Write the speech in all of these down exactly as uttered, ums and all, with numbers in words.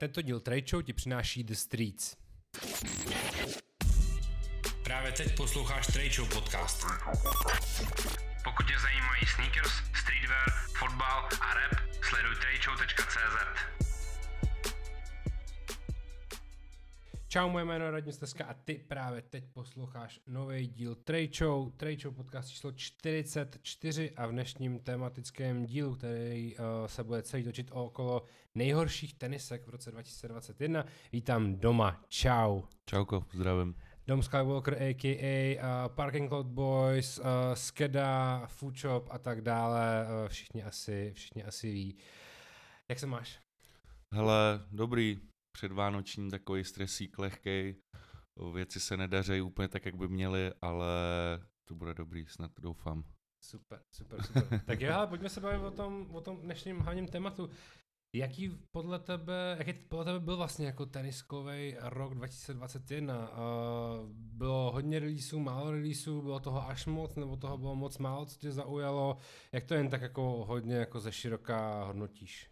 Tento díl Trayshow ti přináší The Streets. Právě teď posloucháš Trayshow podcast. Pokud tě zajímají sneakers, streetwear, fotbal a rap, sleduj trayshow tečka cz. Čau, moje jméno je Radně Stezka a ty právě teď posloucháš nový díl Trayshow, Trayshow podcast číslo čtyřicet čtyři a v dnešním tematickém dílu, který uh, se bude celý točit okolo nejhorších tenisek v roce dva tisíce dvacet jedna, vítám Doma, čau. Čauko, zdravím. Dom Skywalker a k a. Uh, Parking Lot Boys, uh, Skeda, Foodshop a tak dále, uh, všichni asi, všichni asi ví. Jak se máš? Hele, dobrý. Předvánoční takový stresík lehkej, věci se nedařejí úplně tak, jak by měly, ale to bude dobrý, snad doufám. Super, super, super. Tak jo, ale pojďme se bavit o tom, o tom dnešním hlavním tématu. Jaký podle tebe, jaký podle tebe byl vlastně jako teniskový rok dva tisíce dvacet jedna? Bylo hodně releaseů, málo releaseů, bylo toho až moc, nebo toho bylo moc málo, co tě zaujalo? Jak to jen tak jako hodně jako ze široka hodnotíš?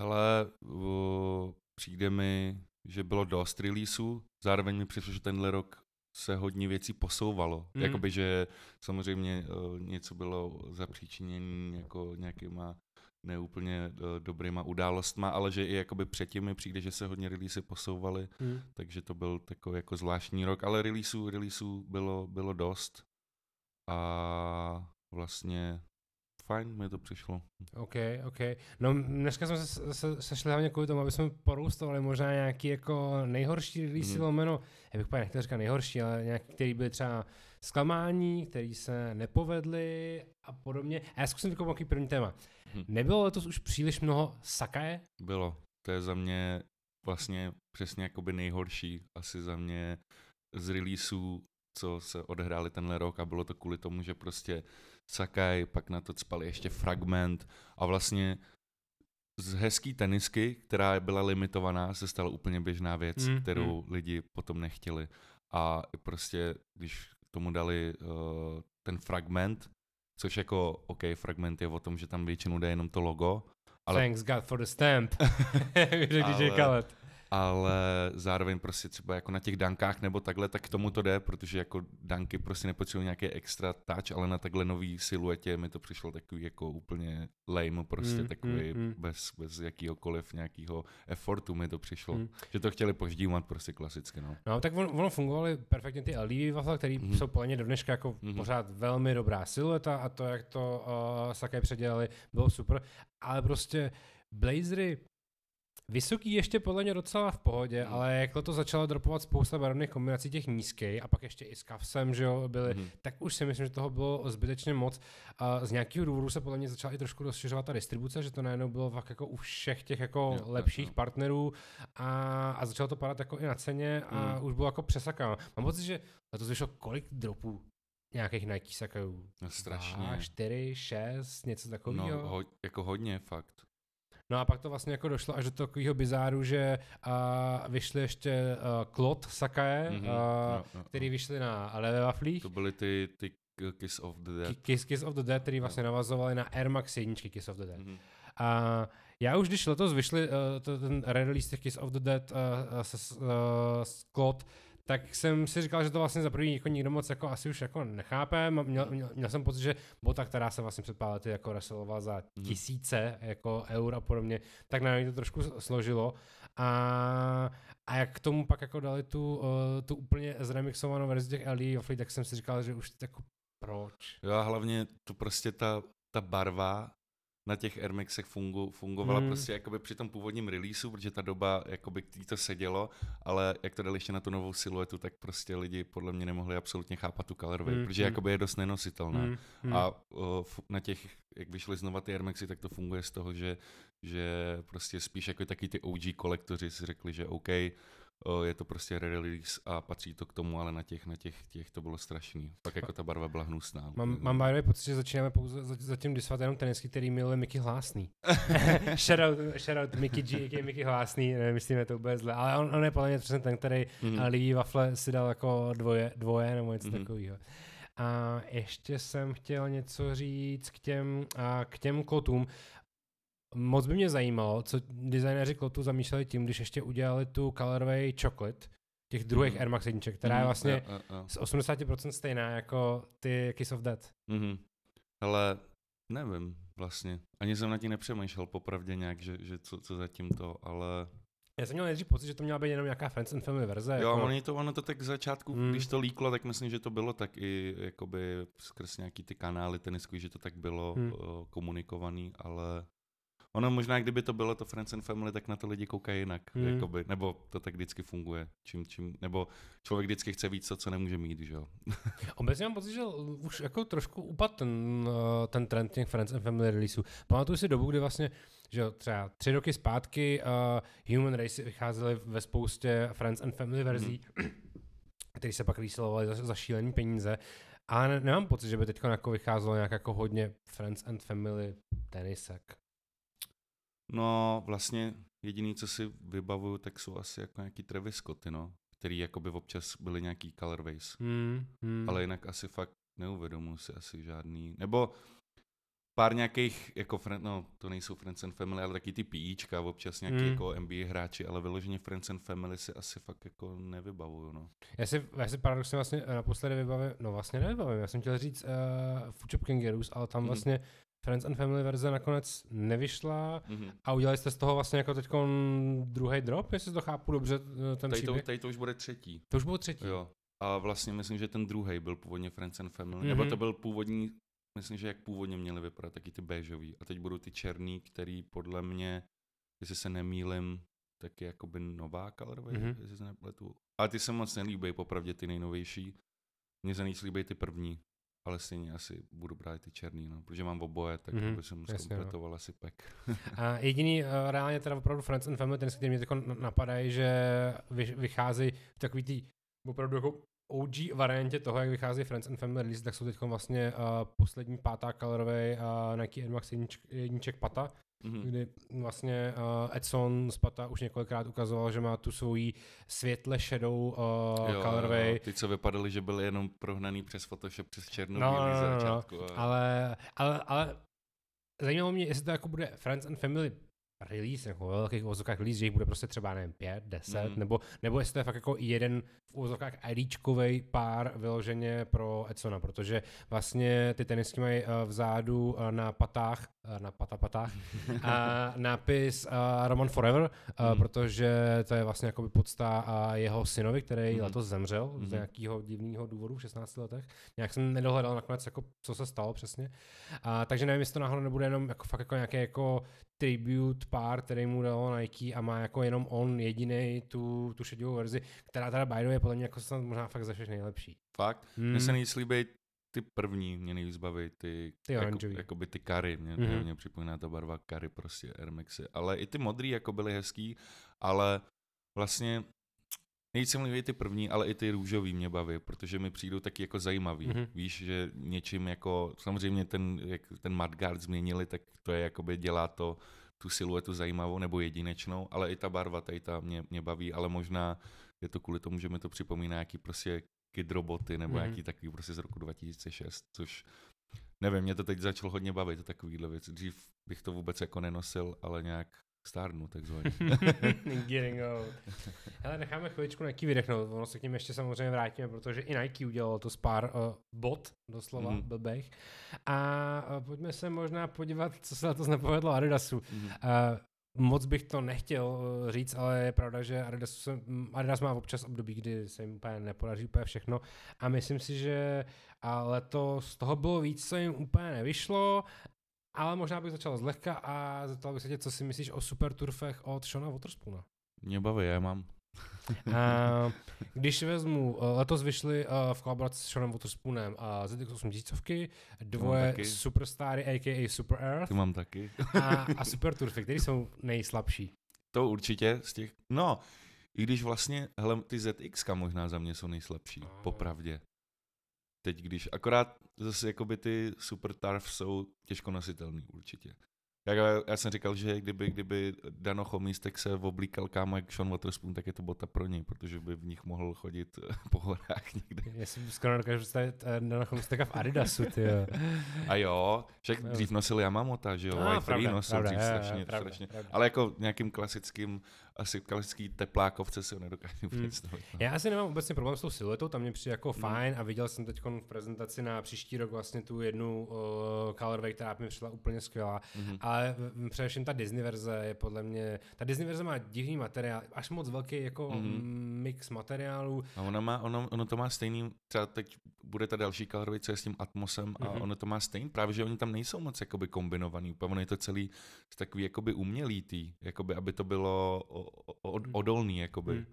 Hele, o... přijde mi, že bylo dost releaseů, zároveň mi přišlo, že tenhle rok se hodně věcí posouvalo. Mm. Jakoby, že samozřejmě uh, něco bylo zapříčiněné jako nějakýma neúplně uh, dobrýma událostma, ale že i jakoby předtím mi přijde, že se hodně releaseů posouvaly, mm. takže to byl takový jako zvláštní rok, ale releaseů, releaseů bylo, bylo dost a vlastně... Fajn, mi to přišlo. OK, OK. No dneska jsme se, se, sešli hlavně kvůli tomu, abychom poroustovali možná nějaký jako nejhorší release lomeno, já bych nechtěl říkat nejhorší, ale nějaký, který byly třeba zklamání, který se nepovedly a podobně. A já zkusím vykoupat nějaký první téma. Hmm. Nebylo letos už příliš mnoho Sakaje? Bylo. To je za mě vlastně přesně jakoby nejhorší. Asi za mě z releaseů, co se odehrály tenhle rok a bylo to kvůli tomu, že prostě Sakai, pak na to cpali ještě Fragment a vlastně z hezký tenisky, která byla limitovaná, se stala úplně běžná věc, mm, kterou mm. lidi potom nechtěli. A prostě, když tomu dali uh, ten Fragment, což jako, OK, Fragment je o tom, že tam většinou jde jenom to logo. Ale... Thanks God for the stamp. ale... ale zároveň prostě třeba jako na těch dunkách nebo takhle, tak k tomu to jde, protože jako dunky prostě nepotřebují nějaký extra touch, ale na takhle nový siluetě mi to přišlo takový jako úplně lame, prostě mm, takový mm, bez, bez jakýhokoliv nějakého effortu mi to přišlo, mm. že to chtěli poždímat prostě klasicky. No, no tak on, ono fungovaly perfektně ty el dé Waffle, který mm. jsou plně do dneška jako mm. pořád velmi dobrá silueta a to, jak to uh, Sakai předělali, bylo super, ale prostě blazery vysoký ještě podle mě docela v pohodě, mm. ale jak to začalo dropovat spousta barevných kombinací těch nízkých a pak ještě i s kavsem, že jo, byly, mm. tak už si myslím, že toho bylo zbytečně moc. A z nějakého důvodu se podle mě začala i trošku rozšiřovat ta distribuce, že to najednou bylo fakt jako u všech těch jako jo, lepších jo. partnerů a, a začalo to padat jako i na ceně a mm. už bylo jako přesakáno. Mám pocit, že to zvyšlo kolik dropů nějakých Nike Sakajů? No, strašně. A čtyři, šest, něco takového? No, ho, jako hodně fakt. No a pak to vlastně jako došlo až do takového bizáru, že uh, vyšly ještě uh, Klot Sakae, mm-hmm. uh, no, no, který vyšly na el dé Wafflech. To byly ty, ty Kiss of the Dead. Kiss, Kiss of the Dead, který vlastně no. navazovaly na Air Max jedničky Kiss of the Dead. Mm-hmm. Uh, já už když letos vyšly uh, to, ten release těch Kiss of the Dead uh, s, uh, s Klot, tak jsem si říkal, že to vlastně za první jako nikdo moc jako asi už jako nechápe. Měl, měl, měl jsem pocit, že bota, která se vlastně před pár lety jako reselovala za tisíce jako eur a podobně, tak najednou to trošku složilo. A, a jak k tomu pak jako dali tu, tu úplně zremixovanou verzi těch el dé Waffle, tak jsem si říkal, že už jako proč? Jo, hlavně to prostě ta, ta barva na těch Air Maxech fungu, fungovala hmm. prostě jakoby při tom původním releaseu, protože ta doba jakoby k tý to sedělo, ale jak to dali ještě na tu novou siluetu, tak prostě lidi podle mě nemohli absolutně chápat tu colorway, hmm. protože jakoby je dost nenositelná. Hmm. Hmm. A o, na těch, jak vyšly znova ty Air Maxy, tak to funguje z toho, že, že prostě spíš jako taky ty ó gé kolektoři si řekli, že OK, je to prostě re-release a patří to k tomu, ale na těch, na těch, těch to bylo strašný. Pak jako ta barva byla hnusná. Mám, mám by the way pocit, že začínáme pouze za, zatím disovat jenom tenisky, který miluje Miky Hlásný. shoutout, shoutout Miky G, jaký je Miky Hlásný, nemyslíme to úplně zle, ale on, on je podle mě přesně ten, který mm-hmm. Lidí Waffle si dal jako dvoje, dvoje nebo něco mm-hmm. takového. A ještě jsem chtěl něco říct k těm, a k těm klotům. Moc by mě zajímalo, co designéři Klotu zamýšleli tím, když ještě udělali tu colorway chocolate, těch druhých mm. Air Max jedniček, která mm, je vlastně a, a, a. z osmdesát procent stejná jako ty Kiss of Dead. Mm-hmm. Ale nevím vlastně. Ani jsem na tím nepřemýšlel popravdě nějak, že, že co, co zatím to, ale... Já jsem měl nejdřív pocit, že to měla být jenom nějaká Friends and Family verze. Jo, jako... to, ono to tak v začátku, hmm. když to líklo, tak myslím, že to bylo tak i jakoby skrz nějaký ty kanály teniskový, že to tak bylo hmm. o, komunikovaný, ale ono možná, kdyby to bylo to Friends and Family, tak na to lidi koukají jinak, hmm. jakoby, nebo to tak vždycky funguje, čím, čím, nebo člověk vždycky chce víc, co nemůže mít, že jo. Obecně mám pocit, že už jako trošku upadl ten, ten trend těch Friends and Family releaseů. Pamatuju si dobu, kdy vlastně že třeba tři roky zpátky uh, Human Race vycházely ve spoustě Friends and Family verzí, mm. které se pak resalovaly za, za šílený peníze. A ne, nemám pocit, že by teď jako vycházelo nějak jako hodně Friends and Family tenisek. No vlastně jediný, co si vybavuju, tak jsou asi jako nějaký Travis Scotty, no, který jakoby občas byly nějaký colorways. Mm, mm. Ale jinak asi fakt neuvědomuji si asi žádný, nebo pár nějakých, jako, no, to nejsou Friends and Family, ale taky ty píčka, občas nějaký mm. jako N B A hráči, ale vyloženě Friends and Family si asi fakt jako nevybavuju, no. Já si, já si paradoxně vlastně naposledy vybavím, no vlastně nevybavím, já jsem chtěl říct uh, Foodshop Kangaroos, ale tam mm. vlastně Friends and Family verze nakonec nevyšla mm-hmm. a udělali jste z toho vlastně jako teďkon druhý drop, jestli to chápu dobře ten tady příběh. To, tady to už bude třetí. To už bylo třetí. Jo. A vlastně myslím, že ten druhý byl původně Friends and Family, mm-hmm. nebo to byl původní, myslím, že jak původně měly vypadat, taky ty béžový. A teď budou ty černý, který podle mě, jestli se nemýlim, tak je jakoby nová colorway, mm-hmm. jestli se nepletu. Ale ty se moc nelíbí, popravdě ty nejnovější. Mně se nejvíc líbí ty první. Ale stejně asi budu brát ty černý, no, protože mám oboje, tak mm-hmm, jsem zkompletoval no. asi pek. A jediný uh, reálně teda opravdu Friends and Family, ten, který mě teď napadají, že vy, vychází v takový tý opravdu jako O G variantě toho, jak vychází Friends and Family release, tak jsou teď vlastně uh, poslední pátá colorway uh, Nike Air Max jedniček Pata, mm-hmm. kdy vlastně uh, Edson z Pata už několikrát ukazoval, že má tu svoji světle šedou uh, jo, colorway. Jo, ty, co vypadaly, že byly jenom prohnaný přes Photoshop, přes černou no, bílý no, no, no, začátku. No. Ale, ale, ale zajímalo mě, jestli to jako bude Friends and Family release, jako velkých uvozovkách release, že jich bude prostě třeba, nevím, pět, deset, mm. nebo, nebo jestli to je fakt jako jeden v uvozovkách IDčkovej pár vyloženě pro Edsona, protože vlastně ty tenisky mají vzadu na patách, na pata patách, a nápis Roman Forever, mm. protože to je vlastně jakoby podsta jeho synovi, který mm. letos zemřel mm. z nějakého divného důvodu v šestnácti letech. Nějak jsem nedohledal nakonec, jako, co se stalo přesně. A, takže nevím, jestli to náhodou nebude jenom jako, fakt jako nějaký jako tribute pár, který mu dalo Nike a má jako jenom on jedinej tu, tu šedivou verzi, která teda by the way podle mě jako snad možná fakt zašleš nejlepší. Fakt? Mm. Mně se nejvíc líbí ty první, mě nejvíc baví ty, ty jako, jakoby ty kary, mě, mm. mě připomíná ta barva kary prostě Air Maxy, ale i ty modrý jako byly hezký, ale vlastně nejvíc se mi líbí ty první, ale i ty růžový mě baví, protože mi přijdou taky jako zajímavý. Mm-hmm. Víš, že něčím jako, samozřejmě ten, jak ten mudguard změnili, tak to je jakoby dělá to tu siluetu zajímavou nebo jedinečnou, ale i ta barva tady ta mě, mě baví, ale možná je to kvůli tomu, že mi to připomíná nějaký prostě kid roboty nebo mm-hmm. nějaký takový prostě z roku dva tisíce šest, což nevím, mě to teď začalo hodně bavit, takovýhle věc. Dřív bych to vůbec jako nenosil, ale nějak stárnu takzvaně. Getting old. Hele, necháme chviličku Nike vydechnout, ono se k ním ještě samozřejmě vrátíme, protože i Nike udělalo to s pár uh, bot, doslova, mm-hmm. blbejch. A uh, pojďme se možná podívat, co se letos nepovedlo Adidasu. Mm-hmm. Uh, Moc bych to nechtěl říct, ale je pravda, že Adidas, se, Adidas má občas období, kdy se jim úplně nepodaří úplně všechno a myslím si, že letos z toho bylo víc, co jim úplně nevyšlo, ale možná bych začal zlehka a zeptal bych se tě, co si myslíš o superturfech od Seana Wotherspoona. Mě baví, já mám. A když vezmu, letos vyšly v kolaboraci s Seanem Wotherspoonem Z X osm tisíc, dvoje Superstary aka Super Earth. Ty mám taky. A, a Super Turfy, které jsou nejslabší. To určitě z těch, no, i když vlastně, hele, ty Z X ka možná za mě jsou nejslabší, a... popravdě. Teď když, akorát zase jakoby ty Super Turf jsou těžko nositelný určitě. Já, já jsem říkal, že kdyby, kdyby Dano Chomístek se oblíkal kámo jak Sean Wotherspoon, tak je to bota pro něj, protože by v nich mohl chodit po horách někde. Já si skoro dokážu představit Dana Chomísteka v Adidasu, ty jo. A jo, však dřív nosil Yamamota, že jo, a Free nosil dřív strašně, strašně. Ale jako nějakým klasickým, asi klasický teplákovce si ho nedokážu představit. Hmm. No. Já asi nemám obecně problém s tou siluetou, tam mě přijde jako hmm. fajn a viděl jsem teď v prezentaci na příští rok vlastně tu jednu uh, colorway, která mi přišla úplně skvělá. Hmm. Ale především ta Disney verze je podle mě, ta Disney verze má divný materiál, až moc velký jako mm-hmm. mix materiálů. A ona má, ono, ono to má stejný, třeba teď bude ta další colorway, co je s tím Atmosem a mm-hmm. ono to má stejný, právě že oni tam nejsou moc jakoby kombinovaný, úplně ono je to celý takový jakoby umělý, jakoby aby to bylo o, o, odolný jakoby. Mm.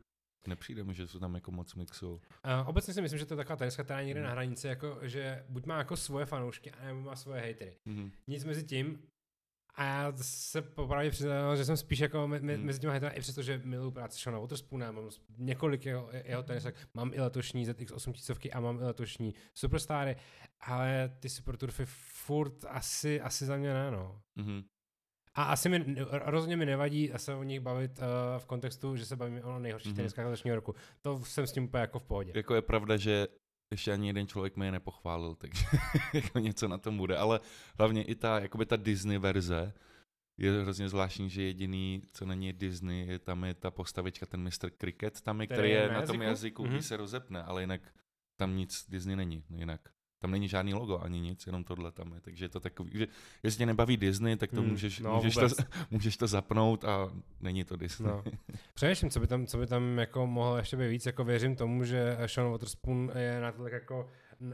Nepřijde mi, že jsou tam jako moc mixu. Uh, obecně si myslím, že to je taková teniska, která někde mm. na hranici, jako, že buď má jako svoje fanoušky, anebo má svoje hejtery. Mm-hmm. Nic mezi tím. A já se popravdě přiznal, že jsem spíš jako me- me- mezi těmi hejterami, i přesto, že miluji práci Seana Wotherspoona, mám několik jeho, jeho tenisek, mám i letošní Z X osm tisíc a mám i letošní Superstary, ale ty superturfy furt asi, asi za mě ne, no. Mm-hmm. A asi mi, rozhodně mi nevadí se o nich bavit uh, v kontextu, že se bavíme o nejhorších mm-hmm. teniskách letošního roku. To jsem s tím úplně jako v pohodě. Jako je pravda, že ještě ani jeden člověk mě je nepochválil, takže jako něco na tom bude, ale hlavně i ta, jakoby ta Disney verze je hrozně zvláštní, že jediný, co na ní je Disney, je tam je ta postavička, ten mister Cricket, tam je, který je na, na tom jazyku, když mm-hmm. se rozepne, ale jinak tam nic Disney není, jinak. Tam není žádný logo ani nic, jenom tohle tam je, takže je to takový, že jestli tě nebaví Disney, tak to mm, můžeš, no, můžeš, to, můžeš to zapnout a není to Disney. No. Především, co by tam, co by tam jako mohlo ještě být víc, jako věřím tomu, že Sean Wotherspoon je na to tak jako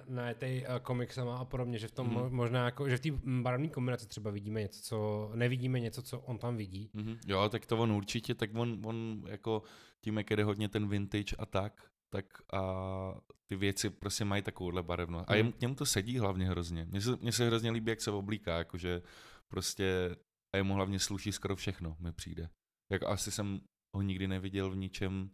na tej komiksama a podobně, že v tom mm. možná jako, že v té barevné kombinaci třeba vidíme něco, co nevidíme něco, co on tam vidí. Mm-hmm. Jo, tak to on určitě, tak on, on jako tím, jak jde hodně ten vintage a tak, tak a ty věci prostě mají takovouhle barevnost. A jim, k němu to sedí hlavně hrozně. Mně se, mně se hrozně líbí, jak se oblíká, jakože prostě a jemu hlavně sluší skoro všechno, mi přijde. Jako asi jsem ho nikdy neviděl v ničem,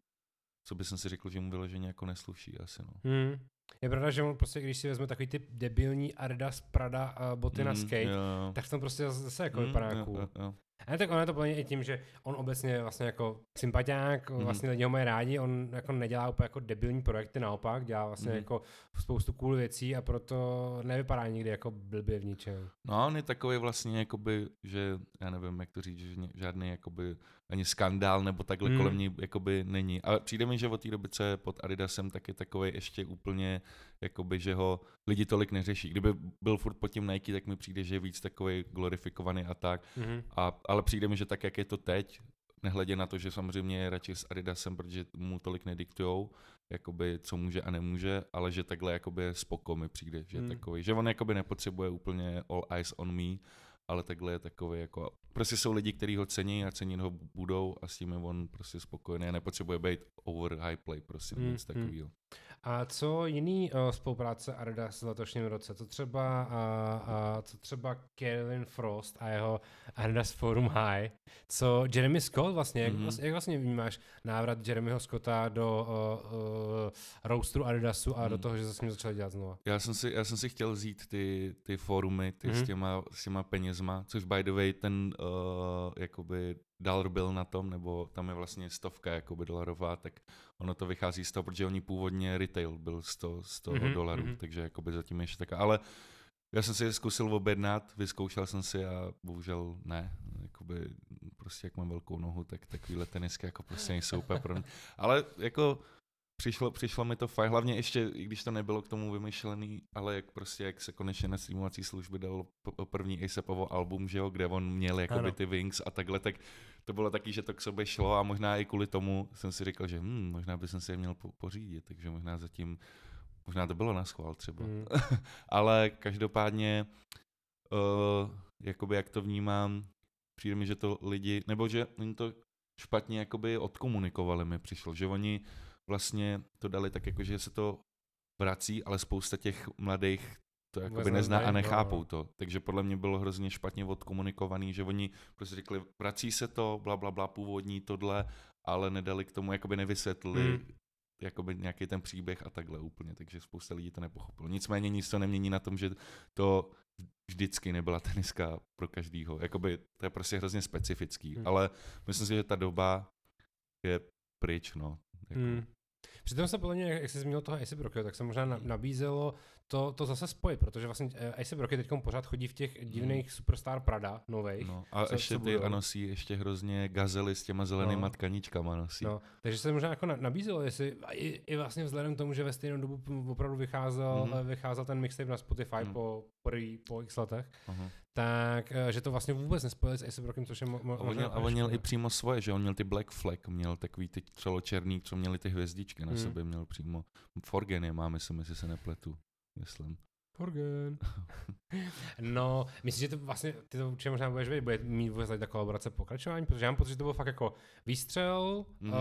co bych si řekl, že mu vyloženě jako nesluší asi, no. Hmm. Je pravda, že on prostě, když si vezme takový ty debilní Adidas Prada a boty mm, na skate, jo. tak tam prostě zase jako mm, vypadá cool. A tak ono je to plně i tím, že on obecně je vlastně jako sympatiák, mm. vlastně lidi ho mají rádi, on jako nedělá úplně jako debilní projekty, naopak dělá vlastně mm. jako spoustu cool věcí a proto nevypadá nikdy jako blbě v ničem. No on je takový vlastně jakoby, že já nevím, jak to říct, že žádný jakoby ani skandál nebo takhle mm. kolem ní jakoby není. Ale přijde mi, že od té doby, co je pod Adidasem, tak je takovej ještě úplně jakoby, že ho lidi tolik neřeší. Kdyby byl furt pod tím Nike, tak mi přijde, že je víc takovej glorifikovaný a tak. Mm. A, ale přijde mi, že tak, jak je to teď, nehledě na to, že samozřejmě je radši s Adidasem, protože mu tolik nediktujou, jakoby, co může a nemůže, ale že takhle jakoby spoko mi přijde, že mm. takový, že on jakoby nepotřebuje úplně all eyes on me, ale takhle je takový jako, prostě jsou lidi, kteří ho cení a cenit ho budou a s tím je on prostě spokojený a nepotřebuje být over high play, prostě mm. nic takovýho. A co jiný uh, spolupráce Adidas v letošním roce? Co třeba, uh, uh, co třeba Kevin Frost a jeho Adidas Forum High? Co Jeremy Scott vlastně? Jak, mm-hmm. vlastně, jak vlastně vnímáš návrat Jeremyho Scotta do uh, uh, roasteru Adidasu a mm. do toho, že se s ním začali dělat znova? Já jsem si, já jsem si chtěl vzít ty, ty forumy ty mm-hmm. s, těma, s těma penězma, což by the way ten uh, jakoby dollar bill na tom, nebo tam je vlastně stovka jakoby dolarová, tak ono to vychází z toho, protože oni původně retail byl sto, sto mm-hmm, dolarů, mm-hmm. takže jakoby zatím ještě tak. Ale já jsem si je zkusil objednat, vyzkoušel jsem si a bohužel ne, jakoby prostě jak mám velkou nohu, tak takovýhle tenisky jako prostě nejsou úplně pro mě. Ale jako přišlo, přišlo mi to fajn, hlavně ještě, i když to nebylo k tomu vymyšlený, ale jak prostě, jak se konečně na streamovací služby dal první ASAPovo album, že jo, kde on měl jakoby ty wings a takhle, tak to bylo taky, že to k sobě šlo a možná i kvůli tomu jsem si říkal, že hm, možná bych si je měl pořídit, takže možná zatím, možná to bylo na schvál třeba. Mm. Ale každopádně, uh, jakoby jak to vnímám, přijde mi, že to lidi, nebo že oni to špatně jakoby odkomunikovali, mi přišlo, že oni vlastně to dali tak jako, že se to vrací, ale spousta těch mladých to jakoby nezná a nechápou to. Takže podle mě bylo hrozně špatně odkomunikovaný, že oni prostě řekli, vrací se to, bla, bla, bla, původní tohle, ale nedali k tomu, jakoby nevysvětlili hmm. jakoby nějaký ten příběh a takhle úplně, takže spousta lidí to nepochopilo. Nicméně nic to nemění na tom, že to vždycky nebyla teniska pro každýho. Jakoby to je prostě hrozně specifický, hmm. ale myslím si, že ta doba je pryč, no. Jako. Hmm. Přitom se podle mě, jak jsi zmínil toho ASAP Rocky, tak se možná nabízelo to, to zase spojit, protože vlastně ASAP Rocky teď pořád chodí v těch divných hmm. Superstar Prada novejch. No, a co, ještě co ty nosí ještě hrozně gazely s těma zelenýma no. tkaníčkama nosí. No, takže se možná jako nabízelo, jestli i, i vlastně vzhledem k tomu, že ve stejnou dobu opravdu vycházel, hmm. vycházel ten mixtape na Spotify hmm. po, po x letech, uh-huh. tak že to vlastně vůbec nespojili s ASAP Rockym, což je mo- mo- on měl, a on měl i přímo svoje, že on měl ty Black Flag, měl takový ty čeločerný, co měli ty hvězdičky. Na hmm. sebe měl přímo. Forgen je máme, jestli se nepletu. Myslím. Forgen. No, myslím, že to vlastně, ty to určitě možná budeš vědět, bude mít vůbec ta kolaborace pokračování, protože já mám pocit, že to byl fakt jako výstřel. Mm.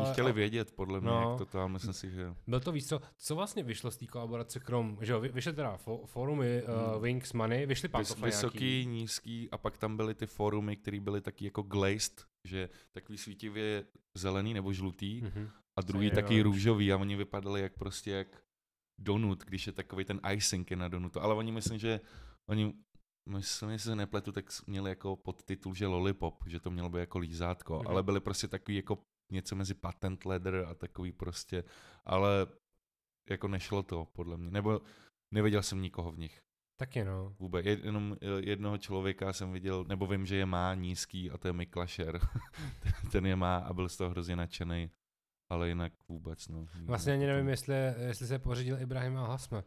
Uh, chtěli a... vědět, podle mě, no, jak to tam, myslím si, že... Byl to výstřel. Co vlastně vyšlo z té kolaborace, krom, že jo, vyšly teda fo- forumy, uh, Wings, Money, vyšly pantofle Vys- Vysoký, nějaký. nízký a pak tam byly ty forumy, které byly taky jako glazed, že takový svítivě zelený nebo žlutý, mm-hmm. a druhý taky růžový a oni vypadali jak prostě jak donut, když je takový ten icing je na donutu, ale oni myslím, že oni, myslím, jestli se nepletu, tak měli jako podtitul, že lollipop, že to mělo být jako lízátko, okay. ale byli prostě takový jako něco mezi patent leather a takový prostě, ale jako nešlo to podle mě, nebo neviděl jsem nikoho v nich. Taky no. Vůbec, jenom jednoho člověka jsem viděl, nebo vím, že je má nízký a to je Miklašer, ten je má a byl z toho hrozně nadšenej. Ale jinak vůbec, no. Vlastně ani nevím, jestli, jestli se pořídil Ibrahim Al-Hasma.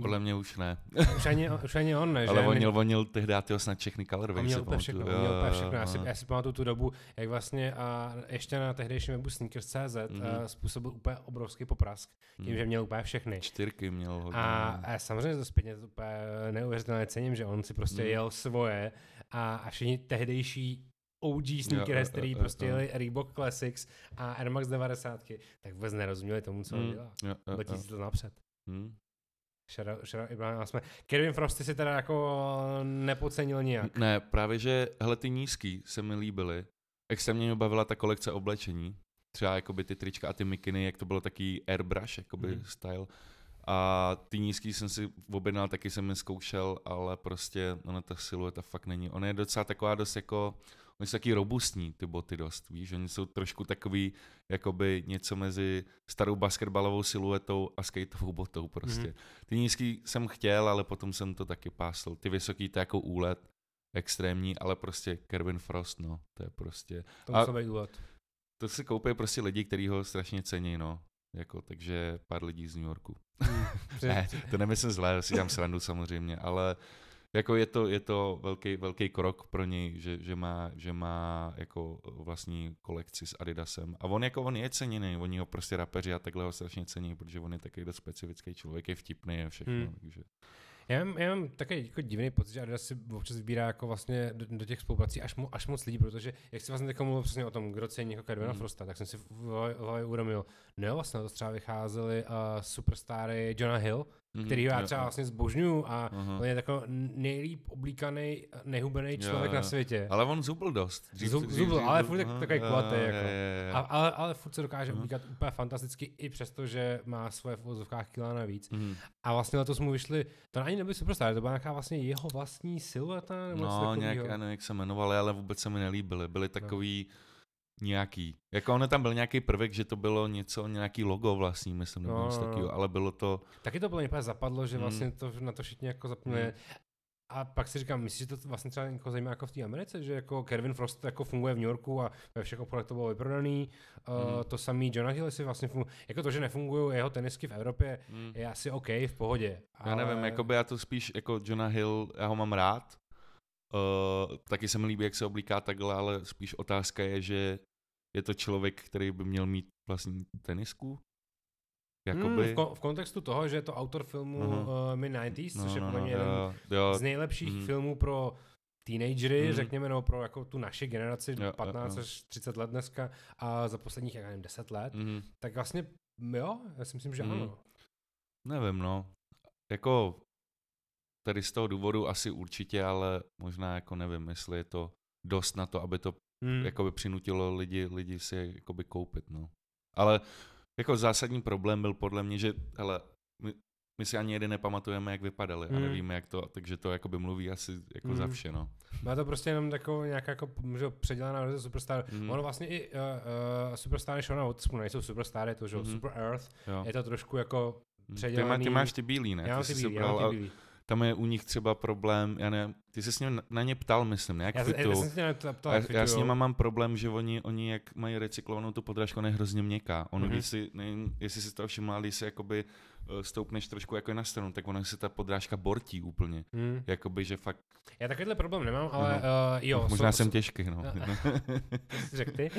Podle mě už ne. Už ani, už ani on ne, že? Ale on měl, on měl tehdy na všechny colorways. On měl úplně všechno, měl všechno. Já si, já si pamatuju tu dobu, jak vlastně a ještě na tehdejším webu Sneakers tečka cé zet mm-hmm. způsobil úplně obrovský poprask, tím, mm. že měl úplně všechny. Čtyřky měl hodně. A, a samozřejmě to zpětně to úplně neuvěřitelně cením, že on si prostě mm. jel svoje a, a všichni tehdejší ó gé sneakers, který prostě jeli Reebok Classics a Air Max devadesát, tak vůbec nerozuměli tomu, co mm, on dělá. Jo, jo, letí jo. si to napřed. Mm. Šera Ibrahim Asma. Kevin Frosty si teda jako nepocenil nijak. Ne, právě že hele, ty nízký se mi líbily. Extrémně mě bavila ta kolekce oblečení. Třeba jakoby ty trička a ty mikiny, jak to bylo taky airbrush jakoby mm. style. A ty nízký jsem si objednal, taky jsem je zkoušel, ale prostě ona ta silueta fakt není. Ona je docela taková dost jako... Oni jsou taky robustní, ty boty dost, víš, oni jsou trošku takový, jakoby něco mezi starou basketbalovou siluetou a skateovou botou prostě. Mm. Ty nízký jsem chtěl, ale potom jsem to taky pásl. Ty vysoký, to jako úlet, extrémní, ale prostě Kevin Frost, no, to je prostě. To musí být úlet. To si koupí prostě lidi, kteří ho strašně cení, no, jako, takže pár lidí z New Yorku. Mm. Ne, to nemyslím zlé, si dám srandu samozřejmě, ale... Jako je to, je to velký, velký krok pro něj, že, že, má, že má jako vlastní kolekci s Adidasem. A on jako on je ceněný, oni ho prostě rapeři a takhle ho strašně cení, protože on je takový dost specifický člověk, je vtipný a všechno. Hmm. Takže. Já mám, já mám takový jako divný pocit, že Adidas si občas vybírá jako vlastně do, do těch spoluprací až, mo, až moc lidí, protože jak si vlastně mluvil přesně o tom, kdo cení jako Kevina hmm. Frosta, tak jsem si v hlavě uvědomil, no vlastně to třeba vycházely uh, superstary Jonah Hill, kterýho já třeba vlastně zbožňuju a uh-huh. on je takový nejlíp oblíkaný, nehubený člověk jo, jo. na světě. Ale on zubl dost. Dřív, Zub, dřív, zubl, ale furt uh, takový kulatý. Uh, jako. uh, ale, ale furt se dokáže uh. oblíkat úplně fantasticky i přesto, že má svoje v ozovkách kila navíc. Uh. A vlastně letos mu vyšly, to ani nebyl superstar, to byla nějaká vlastně jeho vlastní silueta? Nebo no, nějak, já nevím, jak se jmenovali, ale vůbec se mi nelíbily. Byly takový... No. Nějaký. Jako ono tam byl nějaký prvek, že to bylo něco, nějaký logo vlastní, myslím, nebo něco takového, ale bylo to... Taky to bylo nějak zapadlo, že vlastně mm. to na to všichni jako zapnuli. Mm. A pak si říkám, myslím, že to vlastně třeba jako zajímá jako v té Americe, že jako Kevin Frost jako funguje v New Yorku a ve všech obchodech to bylo vyprodaný. Mm. Uh, to samý Jonah Hill si vlastně funguje. Jako to, že nefungují jeho tenisky v Evropě, mm. je asi OK, v pohodě. Já ale... nevím, jako by já to spíš, jako Jonah Hill, já ho mám rád. Uh, taky se mi líbí, jak se oblíká takhle, ale spíš otázka je, že je to člověk, který by měl mít vlastní tenisku? Jakoby... Hmm, v, kon- v kontextu toho, že je to autor filmu uh-huh. uh, mid devadesátých, což no, je pro no, jeden jo, jo. z nejlepších mm. filmů pro teenagery, mm. řekněme, no pro jako tu naši generaci jo, patnáct jo. až třicet let dneska a za posledních, jak nevím, deset let. Mm. Tak vlastně, jo, já si myslím, že mm. ano. Nevím, no. Jako... Tady z toho důvodu asi určitě, ale možná jako nevím, jestli je to dost na to, aby to hmm. jakoby přinutilo lidi, lidi si jakoby koupit. No. Ale jako zásadní problém byl podle mě, že hele, my si ani jeden nepamatujeme, jak vypadaly, mm. a nevíme, jak to, takže to jakoby mluví asi jako mm. za vše, no. Byla to prostě jenom takovou nějaká jako předělaná verze Superstar. Mm. Ono vlastně i uh, uh, Superstar Seana Wotherspoona, nejsou Superstar, je to, že mm. Super Earth, jo. Je to trošku jako předělaný. Ty, má, ty máš ty bílý, ne? Já ty bílý, já ty bílý. Tam je u nich třeba problém, já ne, ty se s ním na ně ptal, myslím, ne? Jak fitu. Já s nima mám problém, že oni, oni jak mají recyklovanou tu podrážku, ona je hrozně měkká. On mm-hmm. ví si, nevím, jestli si to všiml, když se jakoby stoupneš trošku jako na stranu, tak ona se ta podrážka bortí úplně. Mm. Jakoby, že fakt... Já takovýhle problém nemám, ale no. uh, jo. Možná jsou, jsem jsou... těžký, no. Řekl ty.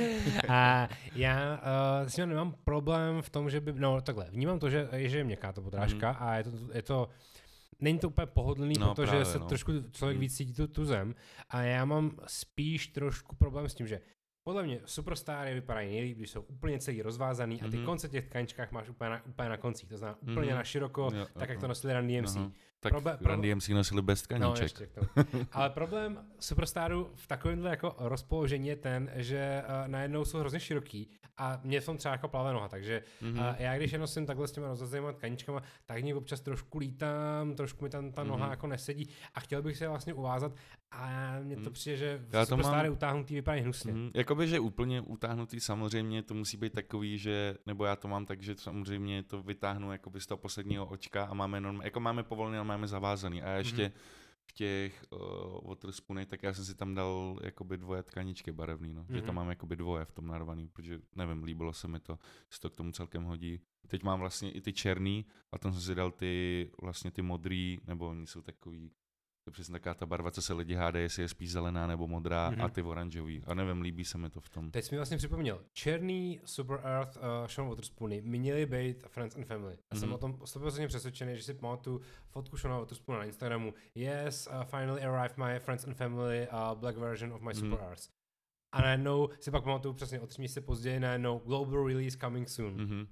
A já uh, s ním nemám problém v tom, že by... No takhle, vnímám to, že, že je měkká ta podrážka mm. a je to... Je to není to úplně pohodlný, no, protože právě, se no. trošku člověk víc cítí tu, tu zem. A já mám spíš trošku problém s tím, že podle mě Superstary vypadají nejlíp, když jsou úplně celý rozvázaný mm-hmm. a ty konce těch tkaníčkách máš úplně na, úplně na koncích, to znamená mm-hmm. úplně na široko, jo, tak jo, jak to nosili Randy M C. Aha. Tak Probe- Randy M C nosili bez tkaníček. No, ale problém Superstaru v takovémhle jako rozpoložení je ten, že uh, najednou jsou hrozně široký a mě jsou třeba jako plavé noha, takže mm-hmm. uh, já když je nosím takhle s těma rozvazenýma tkaníčkama, tak mě občas trošku lítám, trošku mi tam ta noha mm-hmm. jako nesedí a chtěl bych se vlastně uvázat a mě to mm-hmm. přijde, že Superstary mám... utáhnutý vypadají hnusně. Mm-hmm. Jakoby, že úplně utáhnutý samozřejmě to musí být takový, že, nebo já to mám tak, že samozřejmě to vytáhnu jakoby z toho posledního očka a máme normálně, jako máme povolený, máme zavázaný. A ještě mm-hmm. v těch uh, Wotherspoonech, tak já jsem si tam dal jakoby dvoje tkaníčky barevný, no. Mm-hmm. Že tam mám jakoby dvoje v tom narvaný, protože nevím, líbilo se mi to, se to k tomu celkem hodí. Teď mám vlastně i ty černý a tam jsem si dal ty vlastně ty modrý, nebo oni jsou takový, to je přesně taková ta barva, co se lidi hádají, jestli je spíš zelená nebo modrá, mm-hmm. a ty oranžový. A nevím, líbí se mi to v tom. Teď jsi mi vlastně připomněl, černý Super Earth uh, Sean Wotherspoony měli být Friends and Family. Já mm-hmm. jsem o tom sto procent přesvědčený, že si pamatuju fotku Seana Wotherspoona na Instagramu. Yes, uh, finally arrived my Friends and Family uh, black version of my Super mm-hmm. Earth. A najednou si pak pamatuju přesně o tři měsíce později, najednou global release coming soon. Mm-hmm.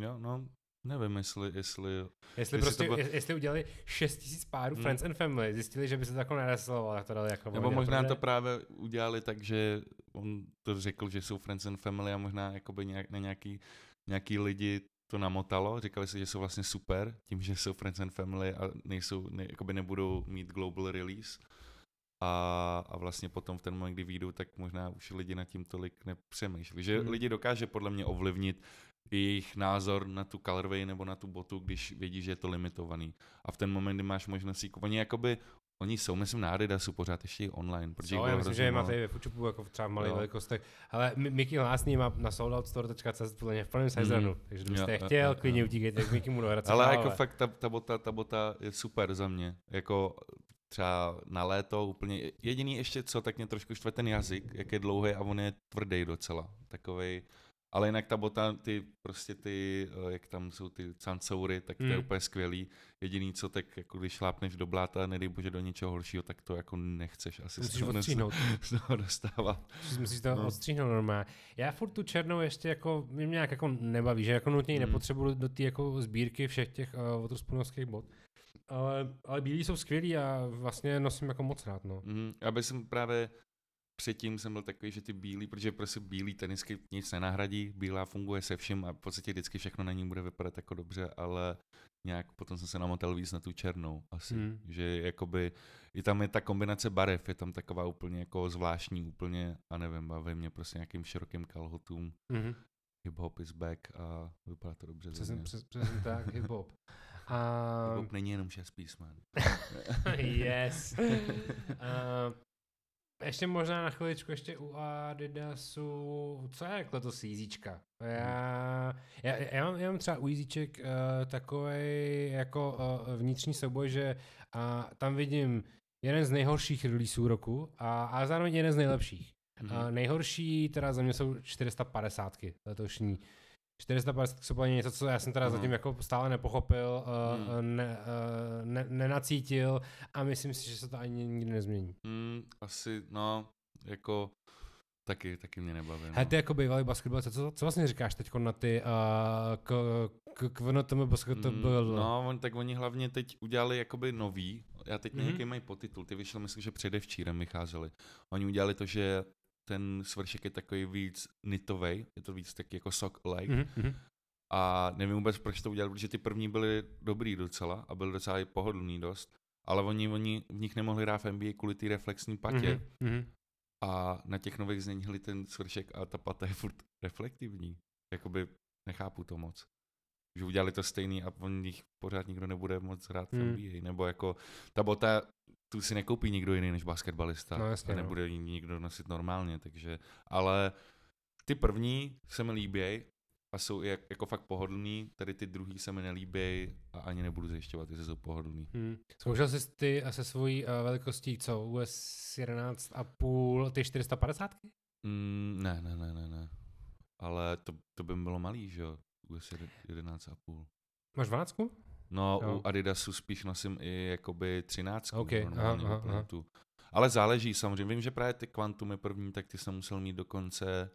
Jo, no. Nevím, jestli... Jestli, jestli, jestli, prostě, bylo... jestli udělali šest tisíc párů hmm. Friends and Family, zjistili, že by se to jako neraslovalo, tak to dali jako... Nebo možná prvé. To právě udělali tak, že on to řekl, že jsou Friends and Family a možná jakoby nějak, na nějaký, nějaký lidi to namotalo, říkali si, že jsou vlastně super, tím, že jsou Friends and Family a nejsou, ne, jakoby nebudou mít global release. A, a vlastně potom v ten moment, kdy vyjdou, tak možná už lidi nad tím tolik nepřemýšlí. Že hmm. lidi dokáže podle mě ovlivnit jejich názor na tu colorway nebo na tu botu, když vědí, že je to limitovaný. A v ten moment, kdy máš možnost si koupit, oni jakoby, oni jsou, myslím, na Adidasu pořád ještě i online. Protože no, já myslím, že je máte i ve Foodshopu, jako třeba v malých no. velikostech. Ale Miky Hlásný má na sold out store tečka cé zet podle mě v plném sizernu, mm. takže kdybyste je chtěl, jo, klidně jo. utíkejte k Mikymu do Hradce. Ale jako fakt ta, ta, bota, ta bota je super za mě. Jako třeba na léto úplně, jediný ještě co, tak mě trošku štve ten jazyk, jak je dlouhý a on je tvrdý docela. Takovej. Ale jinak ta bota, ty prostě ty, jak tam jsou ty cancoury, tak to mm. je úplně skvělý. Jediný co, tak jako když šlápneš do bláta, nedej bože do něčeho horšího, tak to jako nechceš asi z toho dostávat. Musíš to no. odstříhnout normálně. Já furt tu černou ještě jako, mě nějak jako nebaví, že jako nutně ji mm. nepotřebuju do té jako sbírky všech těch uh, Wotherspoonských bot. Ale, ale bílí jsou skvělí a vlastně nosím jako moc rád, no. Mm. Aby jsem právě předtím jsem byl takový, že ty bílý, protože prostě bílý tenisky nic nenahradí, bílá funguje se vším a v podstatě vždycky všechno na ní bude vypadat jako dobře, ale nějak potom jsem se namotal víc na tu černou asi, hmm. že jakoby i tam je ta kombinace barev, je tam taková úplně jako zvláštní úplně a nevím, baví mě prostě nějakým širokým kalhotům, hmm. hip-hop is back a vypadá to dobře. Přesně, přesně tak, hip-hop. Um... Hip-hop není jenom šest písmen. Yes. um... Ještě možná na chviličku, ještě u Adidasu, co je letos jízíčka? Já, já, já, mám, já mám třeba u jízíček uh, takovej jako uh, vnitřní souboj, že uh, tam vidím jeden z nejhorších releaseů roku a, a zároveň jeden z nejlepších. Mm-hmm. Uh, nejhorší teda za mě jsou čtyři sta padesátky letošní. čtyři sta padesát jsou něco, co já jsem teda mm. zatím jako stále nepochopil, uh, mm. ne, uh, ne, nenacítil a myslím si, že se to ani nikdy nezmění. Mm, asi, no, jako taky, taky mě nebaví. Hele, no. Ty jako bývalý basketbalista, co, co vlastně říkáš teď na ty kvnotem basketbal? No, on, tak oni hlavně teď udělali jakoby nový, já teď mm-hmm. nějaký mají podtitul, ty vyšel, myslím, že předevčírem vycházeli. Oni udělali to, že ten svršek je takový víc nitovej, je to víc taky jako sock-like. Mm-hmm. a nevím vůbec, proč to udělali, protože ty první byly dobrý docela a byly docela i pohodlný dost, ale oni, oni v nich nemohli hrát v N B A kvůli té reflexní patě. Mm-hmm. A na těch nových změnili ten svršek a ta pata je furt reflektivní. Jakoby nechápu to moc. Že udělali to stejný a on jich pořád nikdo nebude moc hrát v N B A. Mm. Nebo jako ta bota, tu si nekoupí nikdo jiný než basketbalista. No, jasně, a nebude ji nikdo nosit normálně, takže. Ale ty první se mi líběj a jsou jak, jako fakt pohodlný, tady ty druhý se mi nelíběj a ani nebudu zajišťovat, jestli jsou pohodlný. Hmm. Zkoušel jsi ty a se svojí uh, velikostí, co? U S jedenáct a půl, ty čtyři sta padesát? Mm, ne, ne, ne, ne, ne. Ale to, to by bylo malý, že jo? U S jedenáct a půl. Máš dvanáctku? No, jo. U Adidasu spíš nosím i jakoby třináctku. Okay. Normálně, aha, aha. Ale záleží samozřejmě. Vím, že právě ty kvantumy první, tak ty jsem musel mít dokonce,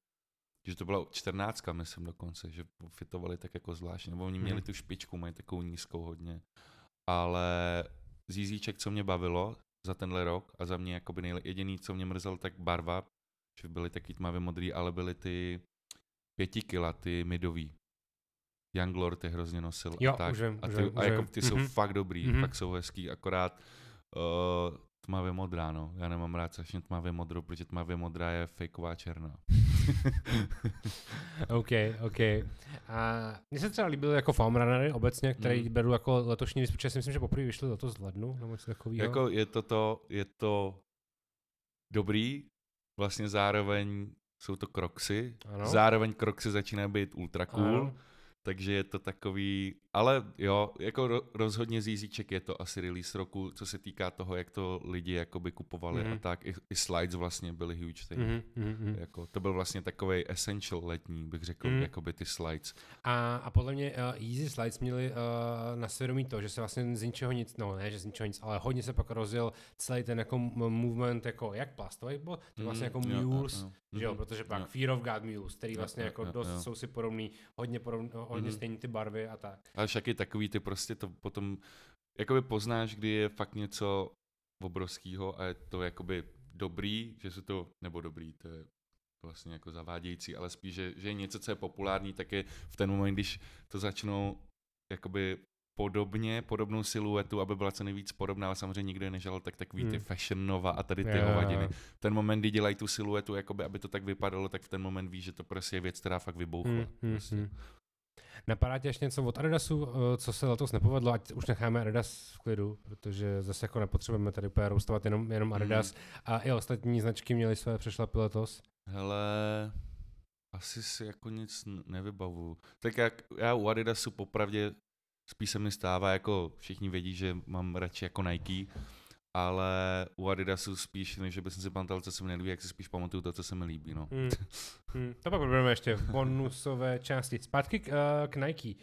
že to byla čtrnáctka, myslím dokonce, že fitovali tak jako zvláštně, nebo oni měli tu špičku, mají takovou nízkou hodně. Ale zízíček, co mě bavilo za tenhle rok a za mě jakoby nejle, jediný, co mě mrzel, tak barva, že byly taky tmavě modrý, ale byly ty pěti kila, ty midový. Young Lord je hrozně nosil. Jo, a tak. Už vím, a ty, už vím, a jako ty už jsou vím. Fakt dobrý, mm-hmm. fakt jsou hezký, akorát uh, tmavě modrá, no. Já nemám rád strašně tmavě modrou, protože tmavě modrá je fejková černá. OK, OK. A mně se třeba líbilo jako Foam Runnery obecně, který mm. beru jako letošní výstup, protože si myslím, že poprvé vyšli letos z lednu, nebo něco takového. Jako je to to, je to dobrý, vlastně zároveň jsou to Crocsy, ano. Zároveň Crocsy začíná být ultra cool, ano. Takže je to takový, ale jo, jako ro, rozhodně zízíček je to asi release roku, co se týká toho, jak to lidi jakoby kupovali mm-hmm. a tak. I, i slides vlastně byly huge. Mm-hmm. Jako, to byl vlastně takovej essential letní, bych řekl, mm-hmm. jakoby ty slides. A, a podle mě uh, Yeezy slides měli uh, na svědomí to, že se vlastně z ničeho nic, no ne, že z ničeho nic, ale hodně se pak rozjel celý ten jako movement, jako jak plastový bod, tak vlastně jako mm-hmm. mules, jo, jo, jo. Že jo, protože pak jo. Fear of God mules, který vlastně jo, jo, jako jo, dost jo. Jsou si podobný, hodně podobný, hodně mm-hmm. stejný ty barvy a tak. Ale však i takový ty prostě to potom, jakoby poznáš, kdy je fakt něco obrovskýho a je to jakoby dobrý, že se to, nebo dobrý, to je vlastně jako zavádějící, ale spíš, že, že je něco, co je populární, tak je v ten moment, když to začnou jakoby podobně, podobnou siluetu, aby byla co nejvíc podobná, ale samozřejmě nikdo je nežal, tak takový hmm. ty fashionova a tady ty yeah. hovadiny. V ten moment, kdy dělají tu siluetu, jakoby, aby to tak vypadalo, tak v ten moment víš, že to prostě je věc, která fakt vybouchla. Hmm. Prostě. Hmm. Napadá tě ještě něco od Adidasu, co se letos nepovedlo, ať už necháme Adidas v klidu, protože zase jako nepotřebujeme tady úplně roustovat jenom, jenom Adidas mm. a i ostatní značky měly své přešlapy letos. Hele, asi si jako nic nevybavu. Tak jak já u Adidasu popravdě spíš se mi stává, jako všichni vědí, že mám radši jako Nike, ale u Adidasu spíš, než bych si pamatoval, co se mi nelíbí, jak si spíš pamatuju to, co se mi líbí, no. Hmm. Hmm. To pak budeme ještě v bonusové části. Zpátky k, uh, k Nike. Uh,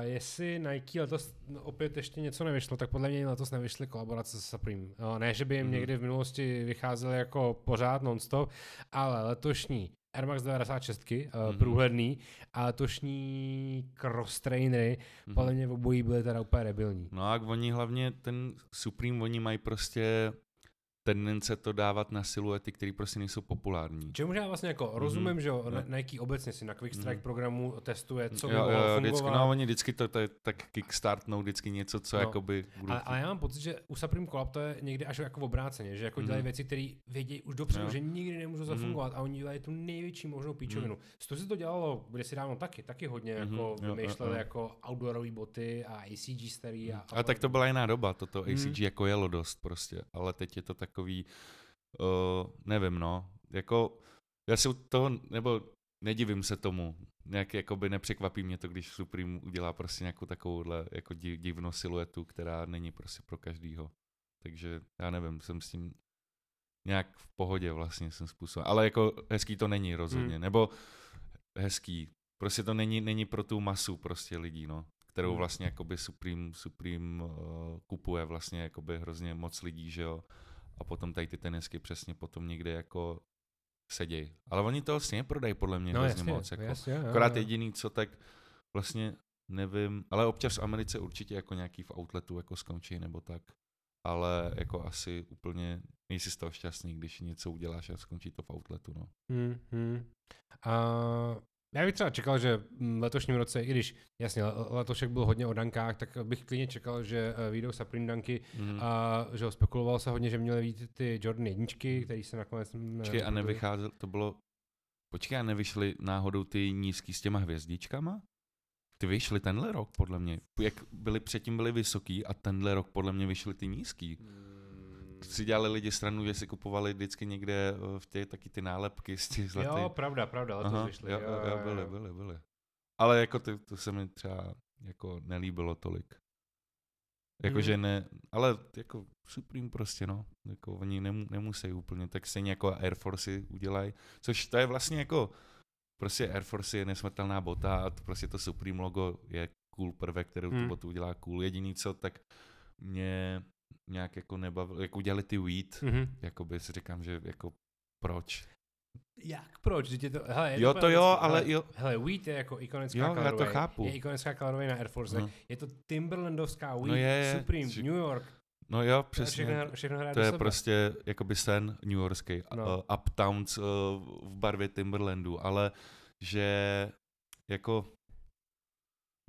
jestli Nike letos opět ještě něco nevyšlo, tak podle mě letos nevyšly kolaborace s Supreme. No, ne, že by jim hmm. někdy v minulosti vycházely jako pořád non-stop, ale letošní Air Max devadesát šest, uh, mm-hmm. průhledný, a letošní cross trainery, mm-hmm. podle mě v obojí byly teda úplně debilní. No a oni hlavně, ten Supreme, oni mají prostě tendence to dávat na siluety, které prostě nejsou populární. Čemu já vlastně jako rozumím, mm-hmm. že jo, no. Nike obecně si na Quick Strike mm-hmm. programu testuje, co by mohlo fungovat. No oni vždycky to, to je, tak kickstartnou vždycky něco, co no. jakoby... Ale, ale já mám pocit, že u Supreme Collab to je někdy až jako obráceně, že jako mm-hmm. dělají věci, které vědějí už dopředu, no. že nikdy nemůžou zafungovat mm-hmm. a oni dělají tu největší možnou píčovinu. Mm-hmm. To si to dělalo, kde si dávno taky, taky hodně mm-hmm. jako vymýšleli jako outdoorové boty a A C G starý. A, a, a tak to byla jiná doba, toto A C G mm-hmm. jako jelo dost prostě, ale teď je to tak takový, uh, nevím no, jako já se toho, nebo nedivím se tomu, nějak jakoby nepřekvapí mě to, když Supreme udělá prostě nějakou takovouhle jako div, divnou siluetu, která není prostě pro každýho, takže já nevím, jsem s tím nějak v pohodě vlastně jsem způsobil, ale jako hezký to není rozhodně, hmm. nebo hezký, prostě to není, není pro tu masu prostě lidí no. Kterou vlastně jakoby Supreme, Supreme uh, kupuje vlastně jakoby hrozně moc lidí, že jo. A potom tady ty tenisky přesně potom někde jako sedějí. Ale oni to vlastně prodají podle mě no, hrozně jasně, moc. Jako. Jasně, jo, akorát jo. Jediný, co tak vlastně nevím, ale občas v Americe určitě jako nějaký v outletu jako skončí nebo tak. Ale jako asi úplně nejsi z toho šťastný, když něco uděláš a skončí to v outletu, no. Mm-hmm. A Já bych třeba čekal, že letošním roce, i když jasně letošek byl hodně o dankách, tak bych klidně čekal, že vyjdou Supreme danky mm. a že ho spekulovalo se hodně, že měly být ty Jordan jedničky, které se nakonec... Počkej, a nevycházel, to bylo... Počkej, a nevyšly náhodou ty nízký s těma hvězdičkama? Ty vyšly tenhle rok, podle mě. Jak byly předtím byly vysoký a tenhle rok podle mě vyšly ty nízký. Si dělali lidi stranu, že si kupovali vždycky někde v těch taky ty nálepky z těch zlatých. Jo, pravda, pravda, ale to vyšly. Jo, jo, jo, byly, byly, byly. Ale jako to, to se mi třeba jako nelíbilo tolik. Jakože hmm. ne, ale jako Supreme prostě, no. Jako oni nemu, nemusí úplně, tak stejně jako Air Force udělají, což to je vlastně jako prostě Air Force je nesmrtelná bota a to prostě to Supreme logo je cool prvek, kterou hmm. tu botu udělá cool. Jediný co, tak mě nějak jako nebavilo, jak udělali ty weed, mm-hmm. jakoby si říkám, že jako proč? Jak proč? To, hele, jo to jo, ale hele, jo. Hele, weed je jako ikonická jo, colorway. Já to chápu. Je ikonická colorway na Air Force. No. Je to Timberlandovská weed, no je, Supreme, či... New York. No jo, přesně. Všechno, všechno to je sebe. Prostě jakoby sen New Yorkský, no. uh, Uptowns uh, v barvě Timberlandu, ale že jako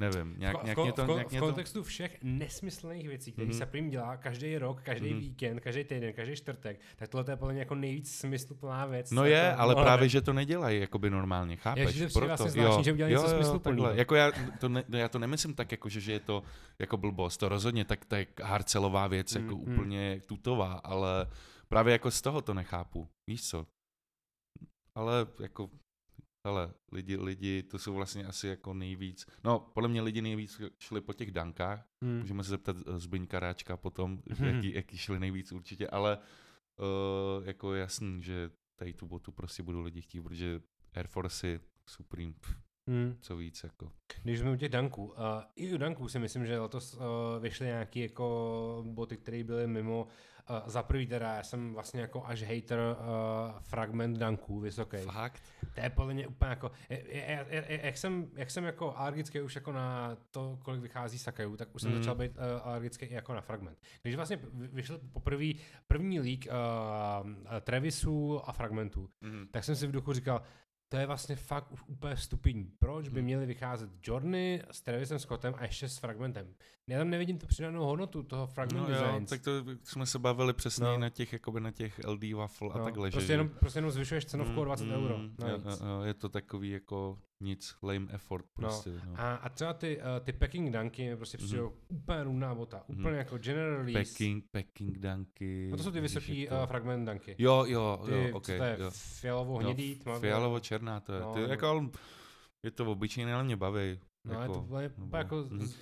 nevím, nějak, nějak v, mě to... V, v kontextu to... všech nesmyslných věcí, které mm-hmm. Supreme dělá každý rok, každý mm-hmm. víkend, každý týden, každý čtvrtek, tak tohle je podle mě jako nejvíc smysluplná věc. No je, ale právě, nevím. Že to nedělají jakoby normálně, chápeš? Ježiš, že proto. Vlastně zvláštní, jo, že udělají něco smysluplný. Jako já, to ne, já to nemyslím tak, jako, že, že je to jako blbost, to rozhodně tak to je harcelová věc, mm-hmm. jako úplně tutová, ale právě jako z toho to nechápu, víš co? Ale jako... Hele, lidi, lidi, to jsou vlastně asi jako nejvíc, no podle mě lidi nejvíc šli po těch dankách, hmm. můžeme se zeptat Zbyňka Ráčka potom, hmm. jaký, jaký šli nejvíc určitě, ale uh, jako jasný, že tady tu botu prostě budou lidi chtít, protože Air Force, Supreme, pff, hmm. co víc jako. Když jsme u těch danků, uh, i u danků si myslím, že letos uh, vyšly nějaké jako boty, které byly mimo. Uh, za prvý teda, já jsem vlastně jako až hater uh, fragment dunků vysoký. Fakt? To je podle mě úplně jako, je, je, je, jak, jsem, jak jsem jako alergický už jako na to, kolik vychází Sakajů, tak už jsem mm. začal být uh, alergický i jako na fragment. Když vlastně vyšel poprvé první leak uh, Travisů a fragmentů, mm. tak jsem si v duchu říkal, to je vlastně fakt už úplně stupidní. Proč by měly vycházet Jordany s Travisem Scottem a ještě s fragmentem? Já tam nevidím tu přidanou hodnotu toho fragment no designs. Jo, tak to jsme se bavili přesně no. na těch jakoby na těch L D Waffle no. a takhle. Prostě že... jenom, prostě jenom zvyšuješ cenovku o dvacet mm, euro. No jo, jo, je to takový jako nic, lame effort prostě. No. No. A, a třeba ty, uh, ty packing dunky mi prostě přijdou mm. úplně růmná bota. Úplně mm. jako general release. Packing, packing dunky. No to jsou ty vysoký to... uh, fragment dunky. Jo, jo, ty, jo, ok. To je jo. Fialovo hnědý, tmavý. Fialovo černá to je. No, ty, no. Jako, je to obyčejné, ale mě baví. No jako, to je no, jako... Z,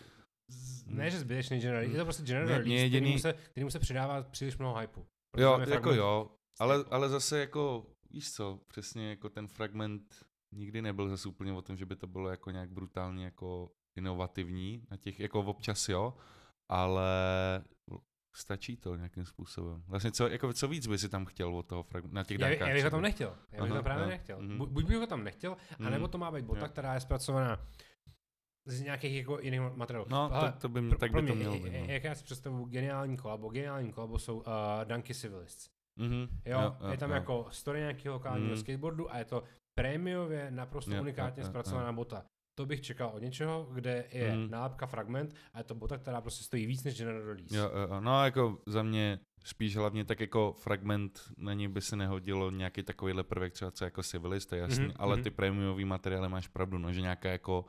Z, ne, že zbytečný general, je to prostě general release, který, který mu se přidává příliš mnoho hypeu. Jo, jako jo, ale, ale zase jako, víš co, přesně jako ten fragment nikdy nebyl zase úplně o tom, že by to bylo jako nějak brutálně jako inovativní, na těch jako občas jo, ale stačí to nějakým způsobem. Vlastně co, jako, co víc by si tam chtěl od toho fragmentu, na těch já, dankách? Já bych ho tam nechtěl, já bych ho tam právě no. nechtěl. Mm. Buď bych ho tam nechtěl, anebo to má být bota, yeah. která je zpracovaná z nějakých jako jiných materiálů. No, ale to, to by mě, pro, tak by mě, to mělo být. No. Jak já si představuji geniální kolabo, geniální kolabo jsou uh, Dunky Civilists. Mm-hmm. Jo, jo, jo, je tam jo. jako story nějakého lokálního mm. skateboardu a je to prémiově naprosto jo, unikátně jo, zpracovaná jo. bota. To bych čekal od něčeho, kde je mm. nálepka fragment a je to bota, která prostě stojí víc než general release. Jo, jo, no jako za mě spíš hlavně tak jako fragment, na něj by se nehodilo nějaký takovýhle prvek, třeba co jako Civilist, to je jasný, mm-hmm. ale ty prémiový materiály máš pravdu, no, že nějaká jako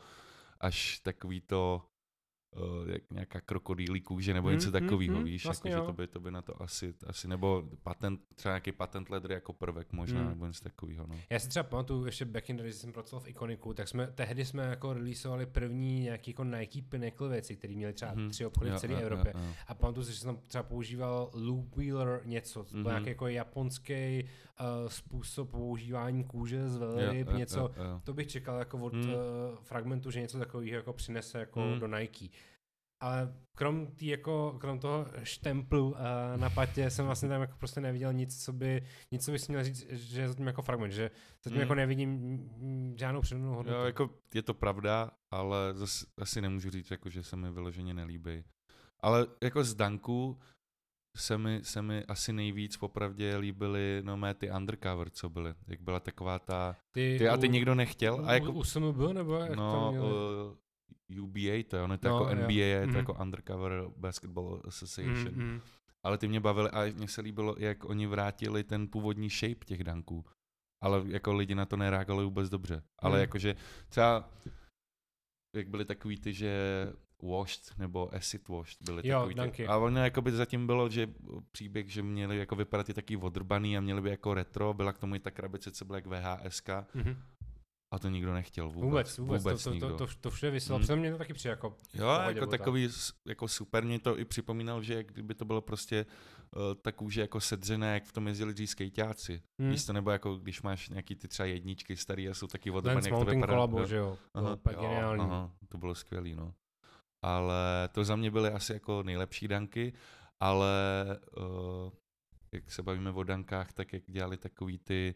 až takový to, uh, jak nějaká krokodýlí kůže nebo něco mm, takového, mm, víš, vlastně jako, že to by, to by na to asi, asi nebo patent, třeba nějaký patent leather jako prvek možná, mm. nebo něco takového. No. Já si třeba pamatuju ještě back in the days, jsem pracoval v Ikoniku, tak jsme, tehdy jsme jako releaseovali první nějaký jako Nike Pinnacle věci, které měly třeba mm. tři obchody jo, v celé Evropě. Jo, jo. A pamatuju si, že jsem třeba používal Loop Wheeler něco, to byl mm. nějaký jako japonský Uh, způsob používání kůže z velryb, yeah, něco, yeah, yeah. to bych čekal jako od mm. uh, fragmentu, že něco takového jako přinese jako mm. do Nike. Ale krom, tý jako, krom toho štemplu uh, na patě jsem vlastně tam jako prostě neviděl nic, co by, nic, co bych si měl říct, že je zatím jako fragment, že zatím mm. jako nevidím žádnou přednou hodnotu. Jo, jako je to pravda, ale zase asi nemůžu říct, jako, že se mi vyloženě nelíbí. Ale jako z Danku se mi, se mi asi nejvíc popravdě líbily no mé ty undercover, co byly. Jak byla taková ta... Ty, ty a ty u, někdo nechtěl? U, a jako, u S M B nebo jak no, tam měli? Uh, U B A to je, ono je to no, jako N B A, je, je to mm-hmm. jako Undercover Basketball Association. Mm-hmm. Ale ty mě bavily a mně se líbilo, jak oni vrátili ten původní shape těch danků. Ale jako lidi na to nereagovali vůbec dobře. Ale mm. jakože třeba, jak byly takový ty, že... Washed nebo acid washed byly jo, takový danky. Tě, a ono jako by zatím bylo, že příběh, že měli jako vypadat i taky odrbaný a měli by jako retro, byla k tomu i ta krabice, co byla jak V H S mm-hmm. a to nikdo nechtěl vůbec. Vůbec, vůbec, vůbec to, nikdo. To, to, to vše vyselo, mm. protože mě to taky přijde jako... Jo, jako takový, jako super, mě to i připomínal, že kdyby to bylo prostě uh, ta kůže jako sedřené, jak v tom jezdili dřív skejťáci. Mm. Víš to, nebo jako když máš nějaký ty třeba jedničky starý a jsou taky odrbané, jak to vypadá. Collabo, že jo, aha, to, jo aha, to bylo skvělý, no. Ale to za mě byly asi jako nejlepší danky, ale uh, jak se bavíme o dankách, tak jak dělali takový ty,